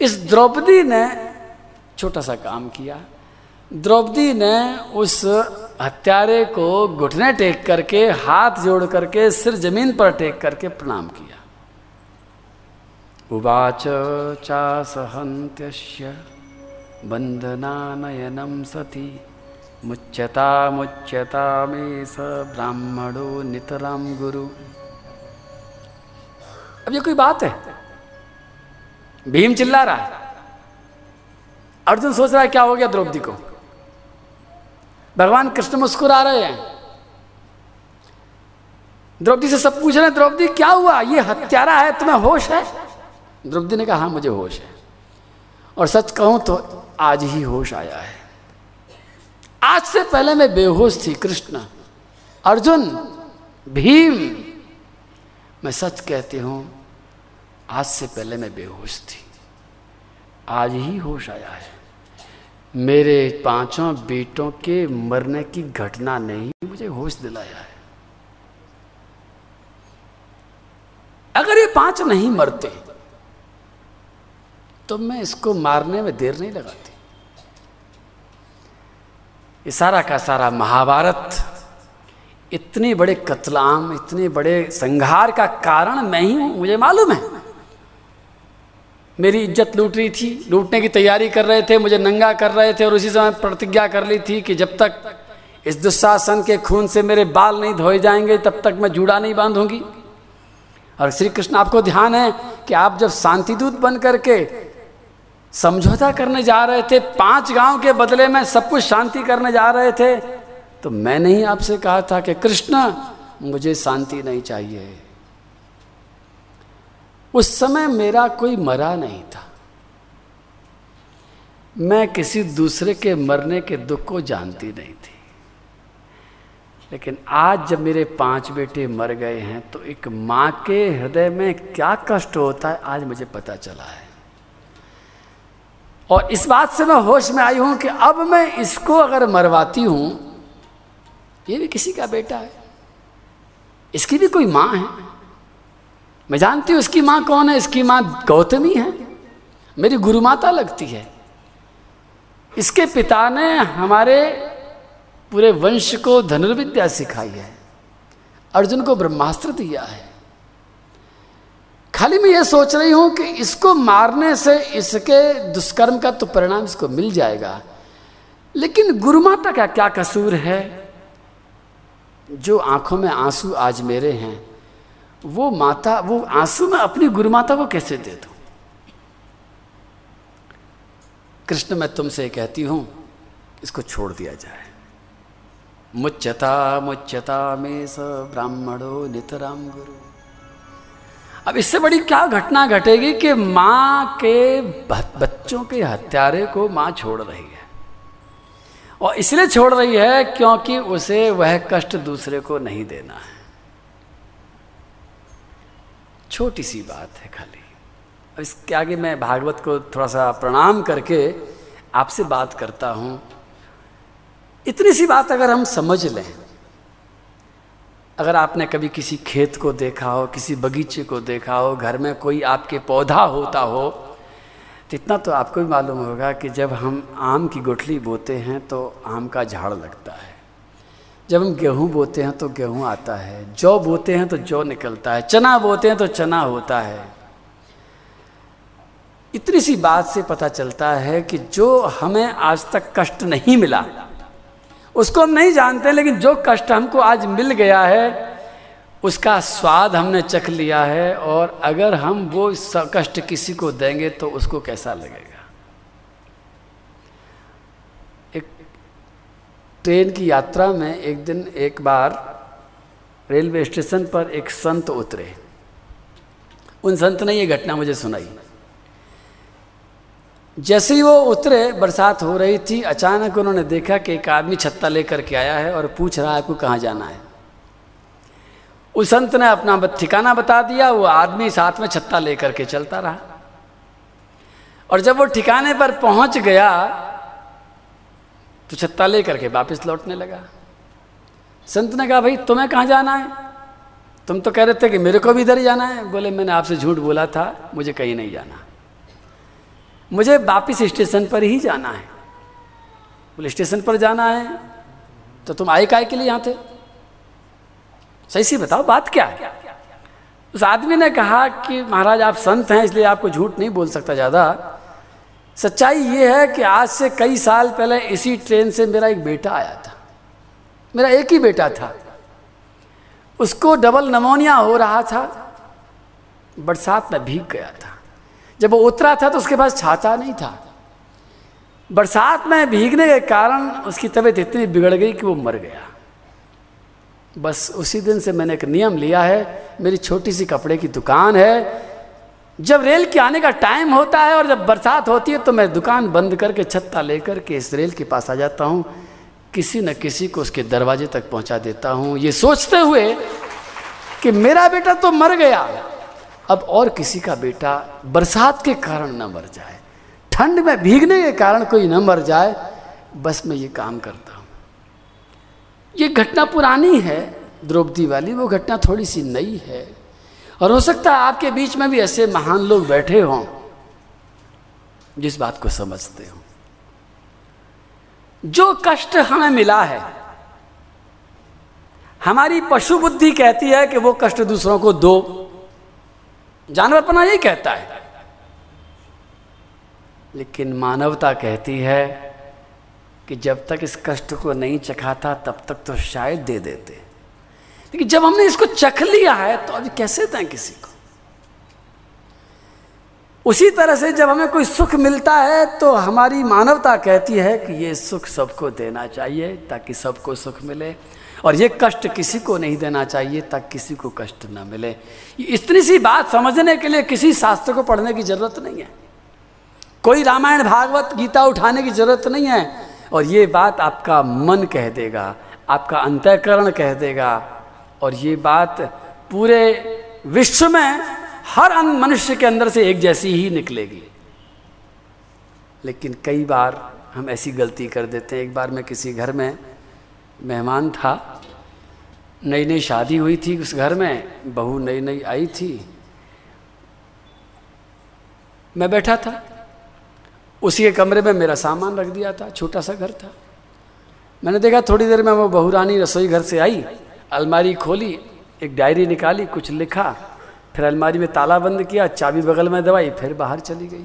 इस द्रौपदी ने छोटा सा काम किया। द्रौपदी ने उस हत्यारे को घुटने टेक करके, हाथ जोड़ करके, सिर जमीन पर टेक करके प्रणाम किया। उवाच चा सहन्त्यस्य बंधनानयनं सति मुच्यता मुच्यता मे स ब्राह्मणो नितराम गुरु। अब ये कोई बात है? भीम चिल्ला रहा है, अर्जुन सोच रहा है क्या हो गया द्रौपदी को, भगवान कृष्ण मुस्कुरा रहे हैं, द्रौपदी से सब पूछ रहे हैं, द्रौपदी क्या हुआ, ये हत्यारा है, तुम्हें होश है? द्रौपदी ने कहा हाँ मुझे होश है, और सच कहूं तो आज ही होश आया है, आज से पहले मैं बेहोश थी। कृष्ण, अर्जुन, भीम, मैं सच कहती हूं, आज से पहले मैं बेहोश थी, आज ही होश आया है। मेरे 5 बेटों के मरने की घटना ने ही मुझे होश दिलाया है। अगर ये 5 नहीं मरते तो मैं इसको मारने में देर नहीं लगाती। ये सारा का सारा महाभारत इतने बड़े कत्लाम, इतने बड़े संहार का कारण मैं ही हूँ। मुझे मालूम है मेरी इज्जत लूट रही थी, लूटने की तैयारी कर रहे थे, मुझे नंगा कर रहे थे और उसी समय प्रतिज्ञा कर ली थी कि जब तक इस दुशासन के खून से मेरे बाल नहीं धोए जाएंगे तब तक मैं जूड़ा नहीं बांधूंगी। और श्री कृष्ण, आपको ध्यान है कि आप जब शांतिदूत बन करके समझौता करने जा रहे थे, 5 गांव के बदले में सब कुछ शांति करने जा रहे थे, तो मैंने ही आपसे कहा था कि कृष्ण मुझे शांति नहीं चाहिए। उस समय मेरा कोई मरा नहीं था, मैं किसी दूसरे के मरने के दुख को जानती नहीं थी, लेकिन आज जब मेरे 5 बेटे मर गए हैं तो एक माँ के हृदय में क्या कष्ट होता है आज मुझे पता चला है। और इस बात से मैं होश में आई हूँ कि अब मैं इसको अगर मरवाती हूँ, ये भी किसी का बेटा है, इसकी भी कोई माँ है, मैं जानती हूँ इसकी माँ कौन है, इसकी माँ गौतमी है, मेरी गुरु माता लगती है। इसके पिता ने हमारे पूरे वंश को धनुर्विद्या सिखाई है, अर्जुन को ब्रह्मास्त्र दिया है। खाली मैं ये सोच रही हूँ कि इसको मारने से इसके दुष्कर्म का तो परिणाम इसको मिल जाएगा, लेकिन गुरु माता का क्या कसूर है? जो आंखों में आंसू आज मेरे हैं, वो माता, वो आंसू मैं अपनी गुरु माता को कैसे दे दूँ? कृष्ण, मैं तुमसे कहती हूँ इसको छोड़ दिया जाए। मुच्यता मुच्यता में स ब्राह्मणो नितराम गुरु। अब इससे बड़ी क्या घटना घटेगी कि माँ के बच्चों के हत्यारे को माँ छोड़ रही है, और इसलिए छोड़ रही है क्योंकि उसे वह कष्ट दूसरे को नहीं देना है। छोटी सी बात है खाली। अब इसके आगे मैं भागवत को थोड़ा सा प्रणाम करके आपसे बात करता हूँ। इतनी सी बात अगर हम समझ लें, अगर आपने कभी किसी खेत को देखा हो, किसी बगीचे को देखा हो, घर में कोई आपके पौधा होता हो, तो इतना तो आपको भी मालूम होगा कि जब हम आम की गुठली बोते हैं तो आम का झाड़ लगता है, जब हम गेहूं बोते हैं तो गेहूं आता है, जौ बोते हैं तो जौ निकलता है, चना बोते हैं तो चना होता है। इतनी सी बात से पता चलता है कि जो हमें आज तक कष्ट नहीं मिला उसको हम नहीं जानते, लेकिन जो कष्ट हमको आज मिल गया है उसका स्वाद हमने चख लिया है, और अगर हम वो कष्ट किसी को देंगे तो उसको कैसा लगेगा। एक ट्रेन की यात्रा में एक दिन, एक बार रेलवे स्टेशन पर एक संत उतरे। उन संत ने ये घटना मुझे सुनाई। जैसे ही वो उतरे, बरसात हो रही थी, अचानक उन्होंने देखा कि एक आदमी छत्ता लेकर के आया है और पूछ रहा है आपको कहाँ जाना है। उस संत ने अपना ठिकाना बता दिया, वो आदमी साथ में छत्ता लेकर के चलता रहा, और जब वो ठिकाने पर पहुंच गया तो छत्ता लेकर के वापस लौटने लगा। संत ने कहा, भाई तुम्हें कहाँ जाना है? तुम तो कह रहे थे कि मेरे को भी इधर ही जाना है। बोले, मैंने आपसे झूठ बोला था, मुझे कहीं नहीं जाना, मुझे वापिस स्टेशन पर ही जाना है। बोले, स्टेशन पर जाना है तो तुम आए काहे के लिए यहाँ थे? सही से बताओ बात क्या है? उस आदमी ने कहा कि महाराज, आप संत हैं इसलिए आपको झूठ नहीं बोल सकता ज़्यादा। सच्चाई ये है कि आज से कई साल पहले इसी ट्रेन से मेरा एक बेटा आया था, मेरा एक ही बेटा था, उसको डबल निमोनिया हो रहा था, बरसात में भीग गया था। जब वो उतरा था तो उसके पास छाता नहीं था, बरसात में भीगने के कारण उसकी तबीयत इतनी बिगड़ गई कि वो मर गया। बस उसी दिन से मैंने एक नियम लिया है, मेरी छोटी सी कपड़े की दुकान है, जब रेल के आने का टाइम होता है और जब बरसात होती है तो मैं दुकान बंद करके छत्ता लेकर के इस रेल के पास आ जाता हूँ, किसी न किसी को उसके दरवाजे तक पहुँचा देता हूँ, ये सोचते हुए कि मेरा बेटा तो मर गया, अब और किसी का बेटा बरसात के कारण न मर जाए, ठंड में भीगने के कारण कोई न मर जाए, बस मैं ये काम करता हूँ। ये घटना पुरानी है द्रौपदी वाली, वो घटना थोड़ी सी नई है, और हो सकता है आपके बीच में भी ऐसे महान लोग बैठे हों जिस बात को समझते हों। जो कष्ट हमें मिला है, हमारी पशु बुद्धि कहती है कि वो कष्ट दूसरों को दो। जानवर अपना यही कहता है, लेकिन मानवता कहती है कि जब तक इस कष्ट को नहीं चखा था तब तक तो शायद दे देते, लेकिन जब हमने इसको चख लिया है तो अब कैसे दें किसी को। उसी तरह से जब हमें कोई सुख मिलता है तो हमारी मानवता कहती है कि ये सुख सबको देना चाहिए ताकि सबको सुख मिले, और ये कष्ट किसी को नहीं देना चाहिए ताकि किसी को कष्ट ना मिले। इतनी सी बात समझने के लिए किसी शास्त्र को पढ़ने की ज़रूरत नहीं है, कोई रामायण भागवत गीता उठाने की ज़रूरत नहीं है, और ये बात आपका मन कह देगा, आपका अंतःकरण कह देगा, और ये बात पूरे विश्व में हर अन्य मनुष्य के अंदर से एक जैसी ही निकलेगी। लेकिन कई बार हम ऐसी गलती कर देते हैं। एक बार मैं किसी घर में मेहमान था, नई नई शादी हुई थी, उस घर में बहू नई नई आई थी। मैं बैठा था, उसी के कमरे में मेरा सामान रख दिया था, छोटा सा घर था। मैंने देखा थोड़ी देर में वो बहू रानी रसोई घर से आई, अलमारी खोली, एक डायरी निकाली, कुछ लिखा, फिर अलमारी में ताला बंद किया, चाबी बगल में दबाई, फिर बाहर चली गई।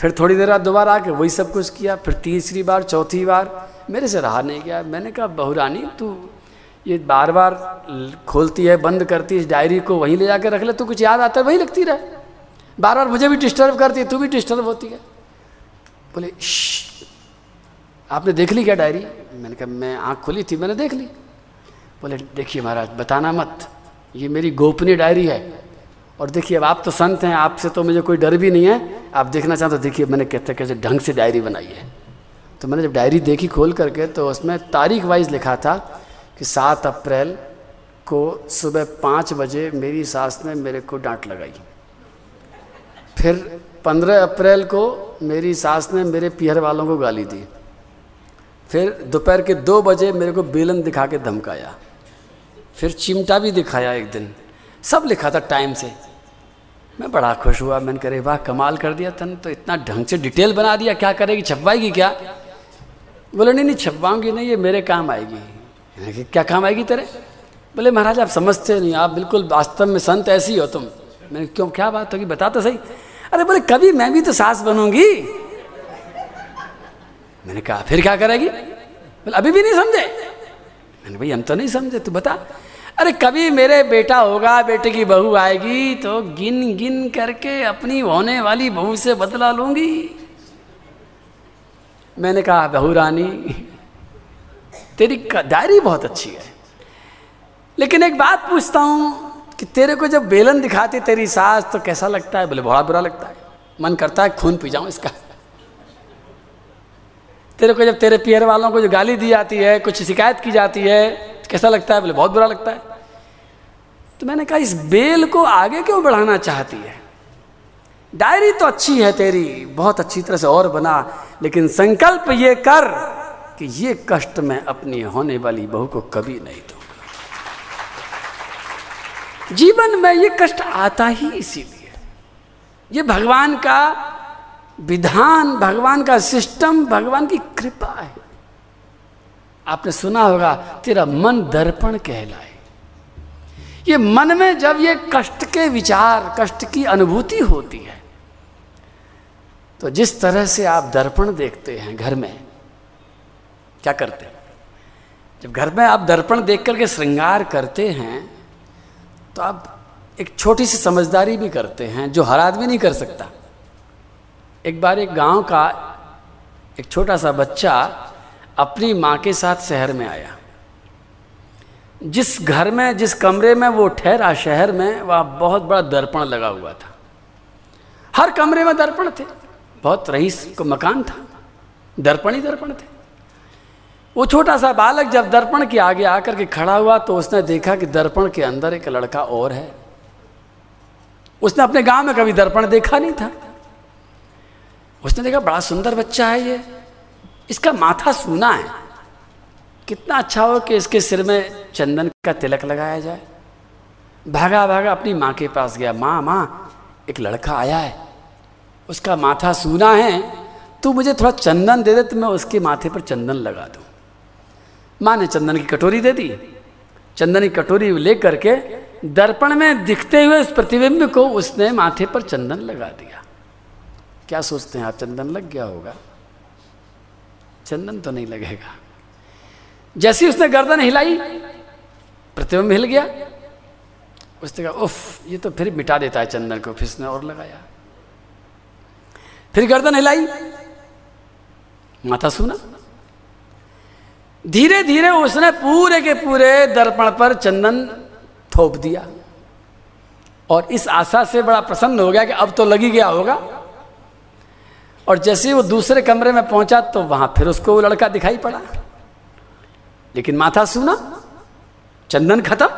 फिर थोड़ी देर बाद दोबारा आके वही सब कुछ किया, फिर तीसरी बार चौथी बार मेरे से रहा नहीं गया। मैंने कहा बहू रानी तू ये बार बार खोलती है बंद करती है, इस डायरी को वहीं ले जाकर रख ले, तू कुछ याद आता है वहीं लिखती रहे, बार बार मुझे भी डिस्टर्ब करती है, तू भी डिस्टर्ब होती है। बोले आपने देख ली क्या डायरी? मैंने कहा मैं आँख खुली थी, मैंने देख ली। बोले देखिए महाराज बताना मत, ये मेरी गोपनीय डायरी है, और देखिए अब आप तो संत हैं, आपसे तो मुझे कोई डर भी नहीं है, आप देखना चाहते हो देखिए मैंने कैसे कैसे ढंग से डायरी बनाई है। तो मैंने जब डायरी देखी खोल करके तो उसमें तारीख वाइज लिखा था कि 7 अप्रैल को सुबह 5 बजे मेरी सास ने मेरे को डांट लगाई, फिर 15 अप्रैल को मेरी सास ने मेरे पीहर वालों को गाली दी, फिर दोपहर के 2 बजे मेरे को बेलन दिखा के धमकाया, फिर चिमटा भी दिखाया, एक दिन सब लिखा था टाइम से। मैं बड़ा खुश हुआ, मैंने कहा वाह कमाल कर दिया तन तो, इतना ढंग से डिटेल बना दिया, क्या करेगी छपवाएगी क्या? बोले नहीं नहीं छपवाऊंगी नहीं, ये मेरे काम आएगी। क्या काम आएगी तेरे? बोले महाराज आप समझते नहीं, आप बिल्कुल वास्तव में संत ऐसी हो तुम। मैंने क्यों क्या बात होगी बता तो सही। अरे बोले कभी मैं भी तो सास बनूंगी। मैंने कहा फिर क्या करेगी? बोले अभी भी नहीं समझे। मैंने भाई हम तो नहीं समझे, तू बता। अरे कभी मेरे बेटा होगा, बेटे की बहू आएगी तो गिन गिन करके अपनी होने वाली बहू से बदला लूँगी। मैंने कहा बहू रानी तेरी डायरी बहुत अच्छी है, लेकिन एक बात पूछता हूँ कि तेरे को जब बेलन दिखाती तेरी सास तो कैसा लगता है? बोले बड़ा बुरा लगता है, मन करता है खून पी जाऊँ इसका। तेरे को जब तेरे पीहर वालों को जो गाली दी जाती है, कुछ शिकायत की जाती है, कैसा लगता है? बोले बहुत बुरा लगता है। तो मैंने कहा इस बेल को आगे क्यों बढ़ाना चाहती है? डायरी तो अच्छी है तेरी, बहुत अच्छी तरह से और बना, लेकिन संकल्प ये कर कि ये कष्ट मैं अपनी होने वाली बहू को कभी नहीं दूंगा। जीवन में ये कष्ट आता ही इसीलिए, ये भगवान का विधान, भगवान का सिस्टम, भगवान की कृपा है। आपने सुना होगा तेरा मन दर्पण कहलाए। ये मन में जब ये कष्ट के विचार, कष्ट की अनुभूति होती है, तो जिस तरह से आप दर्पण देखते हैं घर में, क्या करते हैं जब घर में आप दर्पण देख करके श्रृंगार करते हैं, तो आप एक छोटी सी समझदारी भी करते हैं जो हर आदमी नहीं कर सकता। एक बार एक गांव का एक छोटा सा बच्चा अपनी माँ के साथ शहर में आया। जिस घर में, जिस कमरे में वो ठहरा शहर में, वहाँ बहुत बड़ा दर्पण लगा हुआ था। हर कमरे में दर्पण थे, बहुत रईस का मकान था, दर्पण ही दर्पण थे। वो छोटा सा बालक जब दर्पण के आगे आकर के खड़ा हुआ तो उसने देखा कि दर्पण के अंदर एक लड़का और है। उसने अपने गांव में कभी दर्पण देखा नहीं था। उसने देखा बड़ा सुंदर बच्चा है ये, इसका माथा सूना है, कितना अच्छा हो कि इसके सिर में चंदन का तिलक लगाया जाए। भागा भागा अपनी माँ के पास गया, माँ माँ एक लड़का आया है, उसका माथा सूना है, तू मुझे थोड़ा चंदन दे दे तो मैं उसके माथे पर चंदन लगा दूँ। माँ ने चंदन की कटोरी दे दी। चंदन की कटोरी ले करके दर्पण में दिखते हुए उस प्रतिबिंब को उसने माथे पर चंदन लगा दिया। क्या सोचते हैं आप, चंदन लग गया होगा? चंदन तो नहीं लगेगा। जैसी उसने गर्दन हिलाई प्रतिबिंब हिल गया। उसने कहा उफ, ये तो फिर मिटा देता है चंदन को। फिर उसने और लगाया, फिर गर्दन हिलाई, माथा सूना। धीरे धीरे उसने पूरे के पूरे दर्पण पर चंदन थोप दिया और इस आशा से बड़ा प्रसन्न हो गया कि अब तो लग ही गया होगा। और जैसे ही वो दूसरे कमरे में पहुंचा तो वहां फिर उसको वो लड़का दिखाई पड़ा, लेकिन माथा सूना, चंदन खत्म।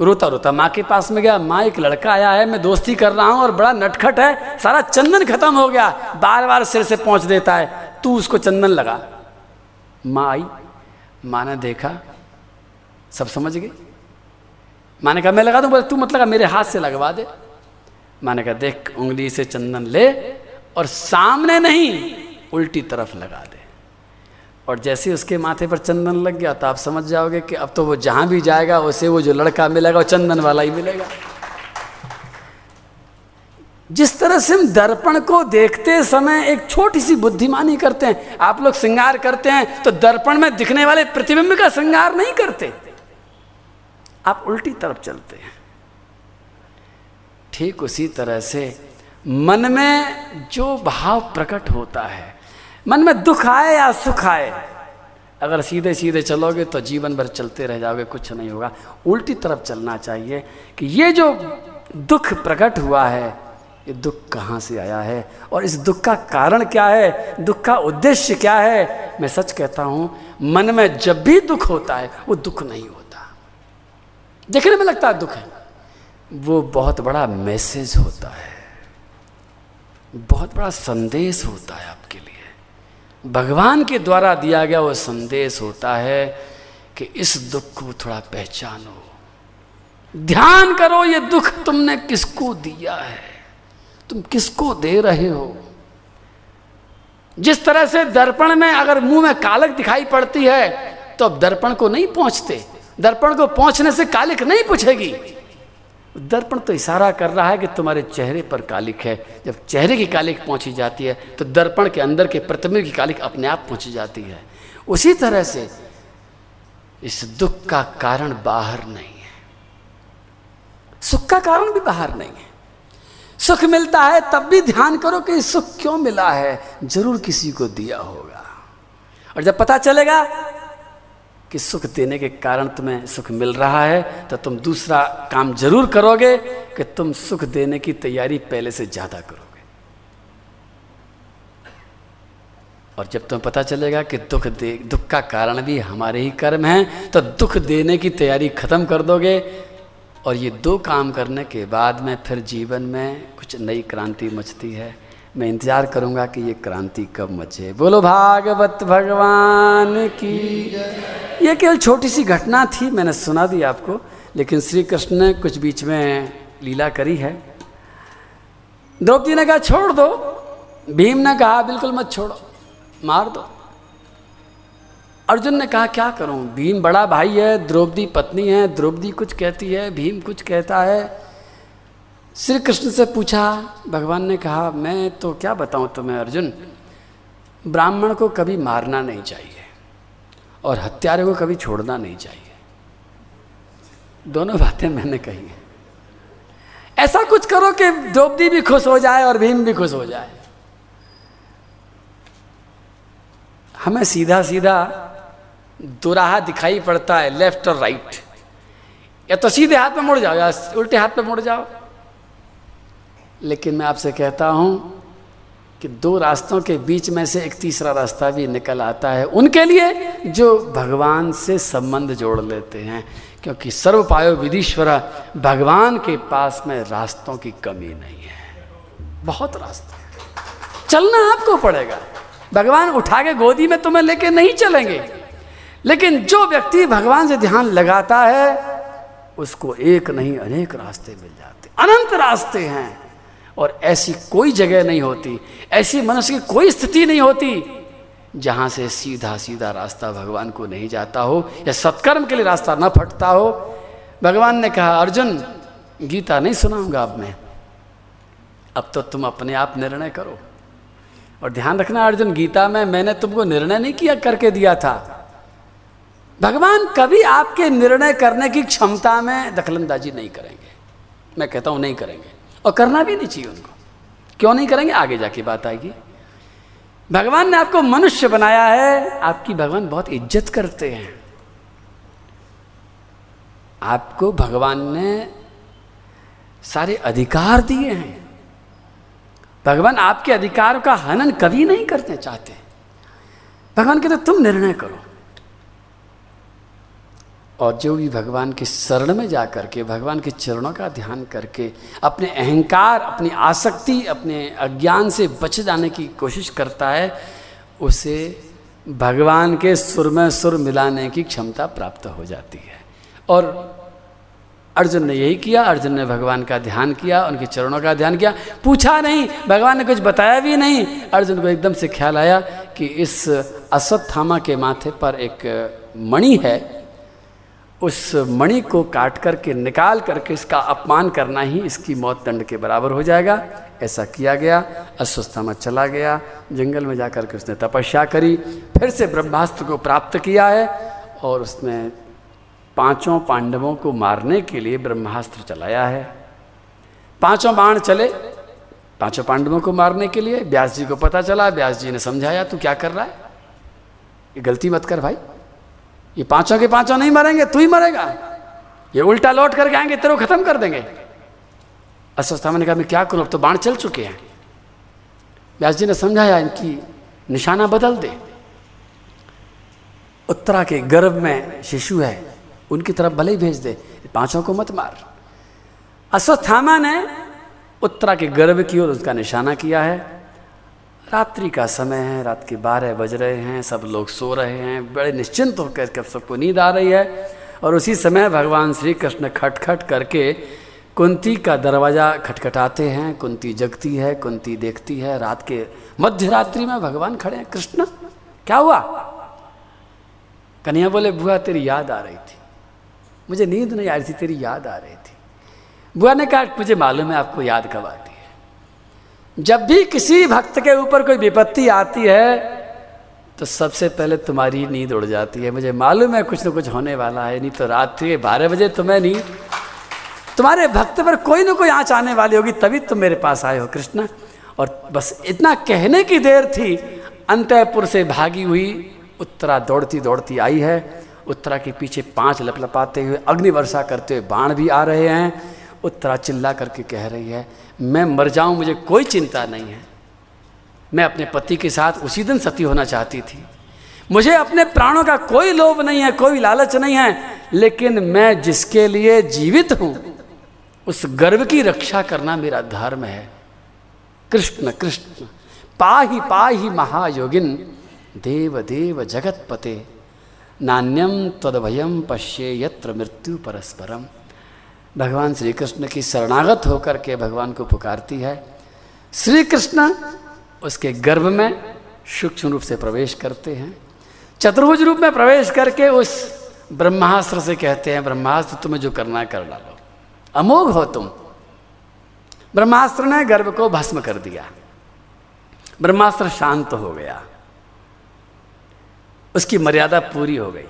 रोता रोता माँ के पास में गया। माँ, एक लड़का आया है, मैं दोस्ती कर रहा हूं और बड़ा नटखट है, सारा चंदन खत्म हो गया, बार बार सिर से पहुंच देता है, तू उसको चंदन लगा। माँ आई, माँ ने देखा, सब समझ गई। माँ ने कहा मैं लगा दूं। बोले तू मत लगा, मेरे हाथ से लगवा दे। माँ ने कहा देख, उंगली से चंदन ले और सामने नहीं, उल्टी तरफ लगा दे। और जैसे उसके माथे पर चंदन लग गया तो आप समझ जाओगे कि अब तो वो जहाँ भी जाएगा उसे वो जो लड़का मिलेगा वो चंदन वाला ही मिलेगा। जिस तरह से हम दर्पण को देखते समय एक छोटी सी बुद्धिमानी करते हैं। आप लोग श्रृंगार करते हैं तो दर्पण में दिखने वाले प्रतिबिंब का श्रृंगार नहीं करते, आप उल्टी तरफ चलते हैं। ठीक उसी तरह से मन में जो भाव प्रकट होता है, मन में दुख आए या सुख आए, अगर सीधे सीधे चलोगे तो जीवन भर चलते रह जाओगे, कुछ नहीं होगा। उल्टी तरफ चलना चाहिए कि ये जो दुख प्रकट हुआ है, ये दुख कहाँ से आया है और इस दुख का कारण क्या है, दुख का उद्देश्य क्या है। मैं सच कहता हूँ, मन में जब भी दुख होता है वो दुख नहीं होता, देखने में लगता है दुख है, वो बहुत बड़ा मैसेज होता है, बहुत बड़ा संदेश होता है आपके लिए। भगवान के द्वारा दिया गया वो संदेश होता है कि इस दुख को थोड़ा पहचानो, ध्यान करो ये दुख तुमने किसको दिया है, तुम किसको दे रहे हो। जिस तरह से दर्पण में अगर मुंह में कालक दिखाई पड़ती है तो अब दर्पण को नहीं पहुंचते, दर्पण को पहुंचने से कालिक नहीं पूछेगी। दर्पण तो इशारा कर रहा है कि तुम्हारे चेहरे पर कालिक है। जब चेहरे की कालिक पहुंची जाती है तो दर्पण के अंदर के प्रतिबिंब की कालिक अपने आप पहुंची जाती है। उसी तरह से इस दुख का कारण बाहर नहीं है, सुख का कारण भी बाहर नहीं है। सुख मिलता है तब भी ध्यान करो कि सुख क्यों मिला है, जरूर किसी को दिया होगा। और जब पता चलेगा कि सुख देने के कारण तुम्हें सुख मिल रहा है तो तुम दूसरा काम जरूर करोगे कि तुम सुख देने की तैयारी पहले से ज़्यादा करोगे। और जब तुम्हें पता चलेगा कि दुख का कारण भी हमारे ही कर्म हैं तो दुख देने की तैयारी खत्म कर दोगे। और ये दो काम करने के बाद में फिर जीवन में कुछ नई क्रांति मचती है। मैं इंतज़ार करूंगा कि ये क्रांति कब मचे। बोलो भागवत भगवान की। ये केवल छोटी सी घटना थी, मैंने सुना दी आपको, लेकिन श्री कृष्ण ने कुछ बीच में लीला करी है। द्रौपदी ने कहा छोड़ दो, भीम ने कहा बिल्कुल मत छोड़ो, मार दो। अर्जुन ने कहा क्या करूं, भीम बड़ा भाई है, द्रौपदी पत्नी है, द्रौपदी कुछ कहती है, भीम कुछ कहता है। श्री कृष्ण से पूछा, भगवान ने कहा मैं तो क्या बताऊं तुम्हें अर्जुन, ब्राह्मण को कभी मारना नहीं चाहिए और हत्यारे को कभी छोड़ना नहीं चाहिए, दोनों बातें मैंने कही है। ऐसा कुछ करो कि द्रौपदी भी खुश हो जाए और भीम भी खुश हो जाए। हमें सीधा सीधा दोराहा दिखाई पड़ता है, लेफ्ट और राइट, या तो सीधे हाथ में मुड़ जाओ या उल्टे हाथ में मुड़ जाओ। लेकिन मैं आपसे कहता हूं कि दो रास्तों के बीच में से एक तीसरा रास्ता भी निकल आता है उनके लिए जो भगवान से संबंध जोड़ लेते हैं, क्योंकि सर्वपायो विधीश्वरा, भगवान के पास में रास्तों की कमी नहीं है, बहुत रास्ते चलना आपको पड़ेगा। भगवान उठा के गोदी में तुम्हें लेके नहीं चलेंगे, लेकिन जो व्यक्ति भगवान से ध्यान लगाता है उसको एक नहीं अनेक रास्ते मिल जाते, अनंत रास्ते हैं। और ऐसी कोई जगह नहीं होती, ऐसी मनुष्य की कोई स्थिति नहीं होती जहाँ से सीधा सीधा रास्ता भगवान को नहीं जाता हो या सत्कर्म के लिए रास्ता न फटता हो। भगवान ने कहा, अर्जुन गीता नहीं सुनाऊंगा अब मैं, अब तो तुम अपने आप निर्णय करो। और ध्यान रखना अर्जुन, गीता में मैंने तुमको निर्णय नहीं किया करके दिया था, भगवान कभी आपके निर्णय करने की क्षमता में दखलंदाजी नहीं करेंगे। मैं कहता हूँ नहीं करेंगे, और करना भी नहीं चाहिए उनको। क्यों नहीं करेंगे, आगे जाके बात आएगी। भगवान ने आपको मनुष्य बनाया है, आपकी भगवान बहुत इज्जत करते हैं, आपको भगवान ने सारे अधिकार दिए हैं। भगवान आपके अधिकारों का हनन कभी नहीं करना चाहते। भगवान कहते तुम निर्णय करो, और जो भी भगवान के शरण में जा करके भगवान के चरणों का ध्यान करके अपने अहंकार, अपनी आसक्ति, अपने अज्ञान से बच जाने की कोशिश करता है, उसे भगवान के सुर में सुर मिलाने की क्षमता प्राप्त हो जाती है। और अर्जुन ने यही किया, अर्जुन ने भगवान का ध्यान किया, उनके चरणों का ध्यान किया, पूछा नहीं, भगवान ने कुछ बताया भी नहीं। अर्जुन को एकदम से ख्याल आया कि इस अश्वत्थामा के माथे पर एक मणि है, उस मणि को काट करके निकाल करके इसका अपमान करना ही इसकी मौत दंड के बराबर हो जाएगा। ऐसा किया गया, अश्वत्थामा चला गया, जंगल में जा करके उसने तपस्या करी, फिर से ब्रह्मास्त्र को प्राप्त किया है, और उसने पांचों पांडवों को मारने के लिए ब्रह्मास्त्र चलाया है। पांचों बाण चले पांचों पांडवों को मारने के लिए। व्यास जी को पता चला, व्यास जी ने समझाया तू क्या कर रहा है, ये गलती मत कर भाई, ये पांचों के पांचों नहीं मरेंगे, तू ही मरेगा, ये उल्टा लौट करके आएंगे, तेरे को खत्म कर देंगे। अश्वत्थामा ने कहा मैं क्या करूं, अब तो बाण चल चुके हैं। व्यास जी ने समझाया इनकी निशाना बदल दे, उत्तरा के गर्भ में शिशु है, उनकी तरफ भले ही भेज दे, पांचों को मत मार। अश्वत्थामा ने उत्तरा के गर्भ की ओर उसका निशाना किया है। रात्रि का समय है, रात के 12 बज रहे हैं, सब लोग सो रहे हैं, बड़े निश्चिंत होकर के सबको नींद आ रही है। और उसी समय भगवान श्री कृष्ण खटखट करके कुंती का दरवाज़ा खटखटाते हैं। कुंती जगती है, कुंती देखती है, रात के मध्य रात्रि में भगवान खड़े हैं। कृष्ण क्या हुआ? कन्हैया बोले बुआ तेरी याद आ रही थी, मुझे नींद नहीं आ रही थी, तेरी याद आ रही थी। बुआ ने कहा मुझे मालूम है आपको याद कब आती है, जब भी किसी भक्त के ऊपर कोई विपत्ति आती है तो सबसे पहले तुम्हारी नींद उड़ जाती है, मुझे मालूम है कुछ न कुछ होने वाला है, नहीं तो रात्रि 12 बजे तुम्हें नींद, तुम्हारे भक्त पर कोई ना कोई आँच आने वाली होगी, तभी तुम मेरे पास आए हो कृष्ण। और बस इतना कहने की देर थी, अंतःपुर से भागी हुई उत्तरा दौड़ती दौड़ती आई है। उत्तरा के पीछे 5 लपलपाते हुए अग्निवर्षा करते हुए बाण भी आ रहे हैं। उत्तरा चिल्ला करके कह रही है मैं मर जाऊं मुझे कोई चिंता नहीं है, मैं अपने पति के साथ उसी दिन सती होना चाहती थी, मुझे अपने प्राणों का कोई लोभ नहीं है, कोई लालच नहीं है, लेकिन मैं जिसके लिए जीवित हूं उस गर्व की रक्षा करना मेरा धर्म है। कृष्ण कृष्ण पाहि महायोगिन देव देव जगतपते नान्यम तदभयम पश्ये यत्र मृत्यु परस्परम। भगवान श्री कृष्ण की शरणागत होकर के भगवान को पुकारती है। श्री कृष्ण उसके गर्भ में सूक्ष्म रूप से प्रवेश करते हैं, चतुर्भुज रूप में प्रवेश करके उस ब्रह्मास्त्र से कहते हैं ब्रह्मास्त्र तुम्हें जो करना है कर डालो, अमोघ हो तुम। ब्रह्मास्त्र ने गर्भ को भस्म कर दिया, ब्रह्मास्त्र शांत हो गया, उसकी मर्यादा पूरी हो गई,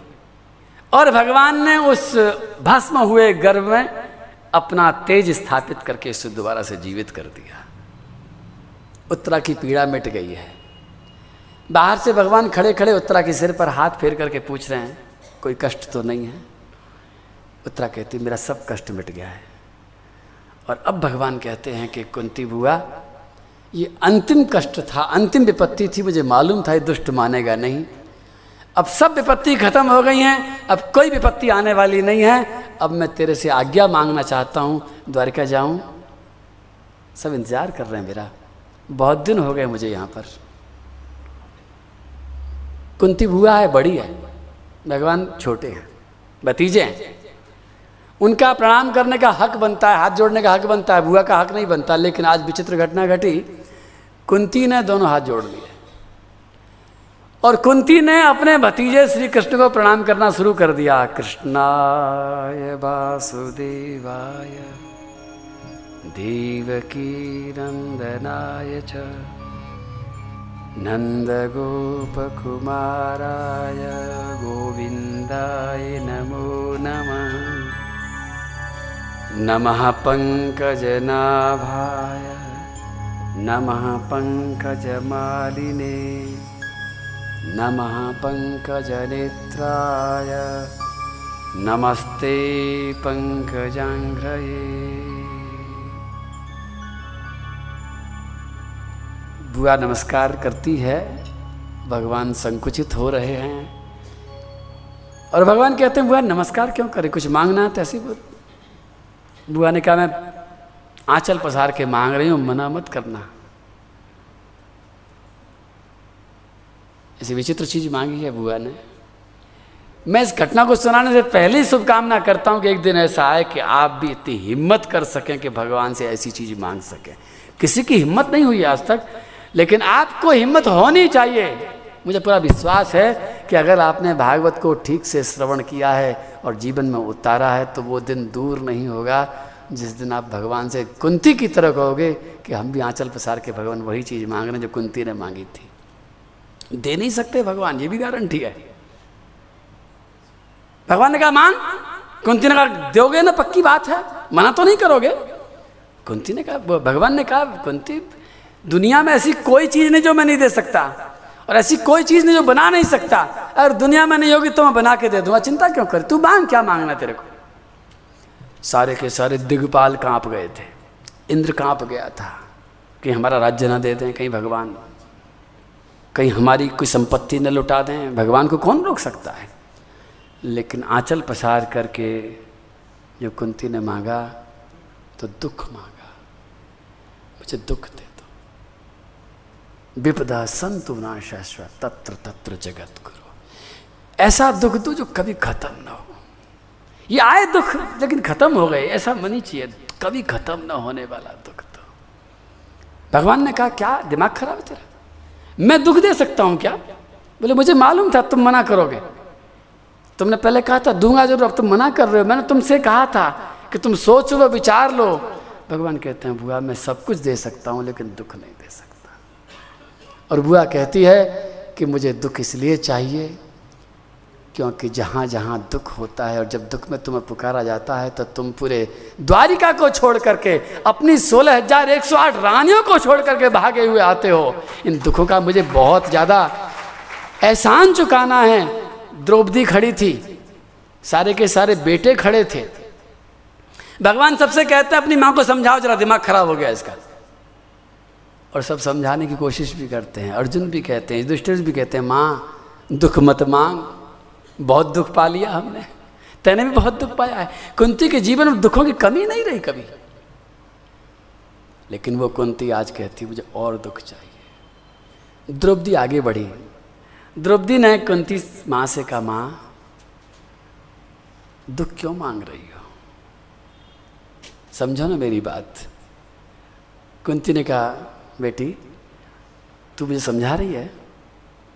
और भगवान ने उस भस्म हुए गर्भ में अपना तेज स्थापित करके इसे दोबारा से जीवित कर दिया। उत्तरा की पीड़ा मिट गई है। बाहर से भगवान खड़े खड़े उत्तरा के सिर पर हाथ फेर करके पूछ रहे हैं कोई कष्ट तो नहीं है। उत्तरा कहती मेरा सब कष्ट मिट गया है। और अब भगवान कहते हैं कि कुंती बुआ ये अंतिम कष्ट था, अंतिम विपत्ति थी, मुझे मालूम था ये दुष्ट मानेगा नहीं, अब सब विपत्ति खत्म हो गई हैं, अब कोई विपत्ति आने वाली नहीं है, अब मैं तेरे से आज्ञा मांगना चाहता हूँ, द्वारका जाऊँ। सब इंतजार कर रहे हैं मेरा, बहुत दिन हो गए मुझे यहाँ पर। कुंती बुआ है, बड़ी है, भगवान छोटे हैं, भतीजे हैं। उनका प्रणाम करने का हक बनता है, हाथ जोड़ने का हक बनता है, बुआ का हक नहीं बनता। लेकिन आज विचित्र घटना घटी, कुंती ने दोनों हाथ जोड़ लिए और कुंती ने अपने भतीजे श्री कृष्ण को प्रणाम करना शुरू कर दिया। कृष्णाय वासुदेवाय देवकी नंदनाय च नंदगोपकुमाराय गोविंदाय नमो नमः। नमः पंकजनाभाय नमः पंकजमालिने नमः पंकजनेत्राय नमस्ते पंकजांघ्रये। बुआ नमस्कार करती है, भगवान संकुचित हो रहे हैं और भगवान कहते हैं बुआ नमस्कार क्यों करे, कुछ मांगना है तो ऐसी बोल। बुआ ने कहा मैं आंचल पसार के मांग रही हूँ, मना मत करना। ऐसी विचित्र चीज मांगी है बुआ ने। मैं इस घटना को सुनाने से पहले ही शुभकामना करता हूँ कि एक दिन ऐसा आए कि आप भी इतनी हिम्मत कर सकें कि भगवान से ऐसी चीज मांग सकें। किसी की हिम्मत नहीं हुई आज तक, लेकिन आपको हिम्मत होनी चाहिए। मुझे पूरा विश्वास है कि अगर आपने भागवत को ठीक से श्रवण किया है और जीवन में उतारा है तो वो दिन दूर नहीं होगा जिस दिन आप भगवान से कुंती की तरह कहोगे कि हम भी आंचल पसार के भगवान वही चीज़ मांग रहे हैं जो कुंती ने मांगी थी। दे नहीं सकते भगवान, ये भी गारंटी है। भगवान ने कहा मांग, कुंती ने कहा दोगे ना, पक्की बात है, मना तो नहीं करोगे। कुंती ने कहा, भगवान ने कहा कुंती दुनिया में ऐसी कोई चीज़ नहीं जो मैं नहीं दे सकता और ऐसी कोई चीज़ नहीं जो बना नहीं सकता। अगर दुनिया में नहीं होगी तो मैं बना के दे दूंगा, चिंता क्यों कर, तू मांग, क्या मांगना तेरे को। सारे के सारे दिग्पाल कांप गए थे, इंद्र कांप गया था कि हमारा राज्य ना दे दें कहीं भगवान, कहीं हमारी कोई संपत्ति न लुटा दें, भगवान को कौन रोक सकता है। लेकिन आंचल पसार करके जो कुंती ने मांगा तो दुख मांगा, मुझे दुख दे दो। विपदा संतु नाशाश्व तत्र तत्र जगत गुरु। ऐसा दुख दो जो कभी खत्म ना हो। ये आए दुख लेकिन खत्म हो गए, ऐसा मनी चाहिए, कभी खत्म ना होने वाला दुख दो। भगवान ने कहा क्या दिमाग खराब है तेरा, मैं दुख दे सकता हूं क्या। बोले मुझे मालूम था तुम मना करोगे, तुमने पहले कहा था दूंगा जरूर, अब तुम मना कर रहे हो। मैंने तुमसे कहा था कि तुम सोच लो, विचार लो। भगवान कहते हैं बुआ मैं सब कुछ दे सकता हूँ लेकिन दुख नहीं दे सकता। और बुआ कहती है कि मुझे दुख इसलिए चाहिए क्योंकि जहाँ जहाँ दुख होता है और जब दुख में तुम्हें पुकारा जाता है तो तुम पूरे द्वारिका को छोड़ करके, अपनी 16,108 रानियों को छोड़ करके भागे हुए आते हो। इन दुखों का मुझे बहुत ज़्यादा एहसान चुकाना है। द्रौपदी खड़ी थी, सारे के सारे बेटे खड़े थे। भगवान सबसे कहते हैं अपनी माँ को समझाओ, जरा दिमाग खराब हो गया इसका। और सब समझाने की कोशिश भी करते हैं, अर्जुन भी कहते हैं, युधिष्ठिर भी कहते हैं माँ दुख मत मांग, बहुत दुख पा लिया हमने, तैने भी बहुत दुख पाया है। कुंती के जीवन में दुखों की कमी नहीं रही कभी। लेकिन वो कुंती आज कहती मुझे और दुख चाहिए। द्रौपदी आगे बढ़ी, द्रौपदी ने कुंती माँ से कहा माँ दुख क्यों मांग रही हो, समझो ना मेरी बात। कुंती ने कहा बेटी तू मुझे समझा रही है,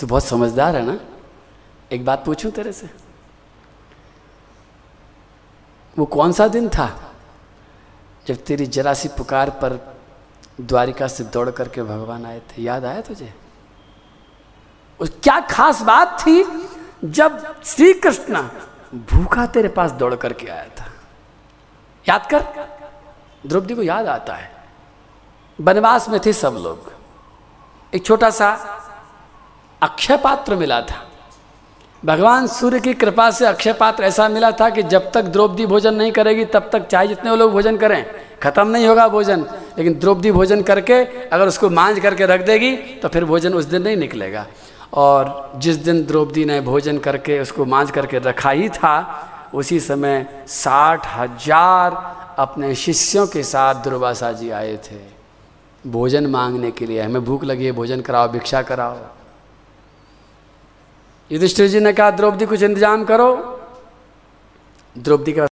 तू बहुत समझदार है ना, एक बात पूछूं तेरे से, वो कौन सा दिन था जब तेरी जरा सी पुकार पर द्वारिका से दौड़ करके भगवान आए थे, याद आया तुझे। और क्या खास बात थी जब श्री कृष्ण भूखा तेरे पास दौड़ करके आया था, याद कर। द्रौपदी को याद आता है, वनवास में थे सब लोग, एक छोटा सा अक्षय पात्र मिला था, भगवान सूर्य की कृपा से अक्षय पात्र ऐसा मिला था कि जब तक द्रौपदी भोजन नहीं करेगी तब तक चाहे जितने वो लोग भोजन करें खत्म नहीं होगा भोजन। लेकिन द्रौपदी भोजन करके अगर उसको मांझ करके रख देगी तो फिर भोजन उस दिन नहीं निकलेगा। और जिस दिन द्रौपदी ने भोजन करके उसको मांझ करके रखा ही था, उसी समय 60,000 अपने शिष्यों के साथ दुर्वासा जी आए थे भोजन मांगने के लिए, हमें भूख लगी है भोजन कराओ, भिक्षा कराओ। युधिष्ठिर जी ने कहा द्रौपदी कुछ इंतजाम करो। द्रौपदी का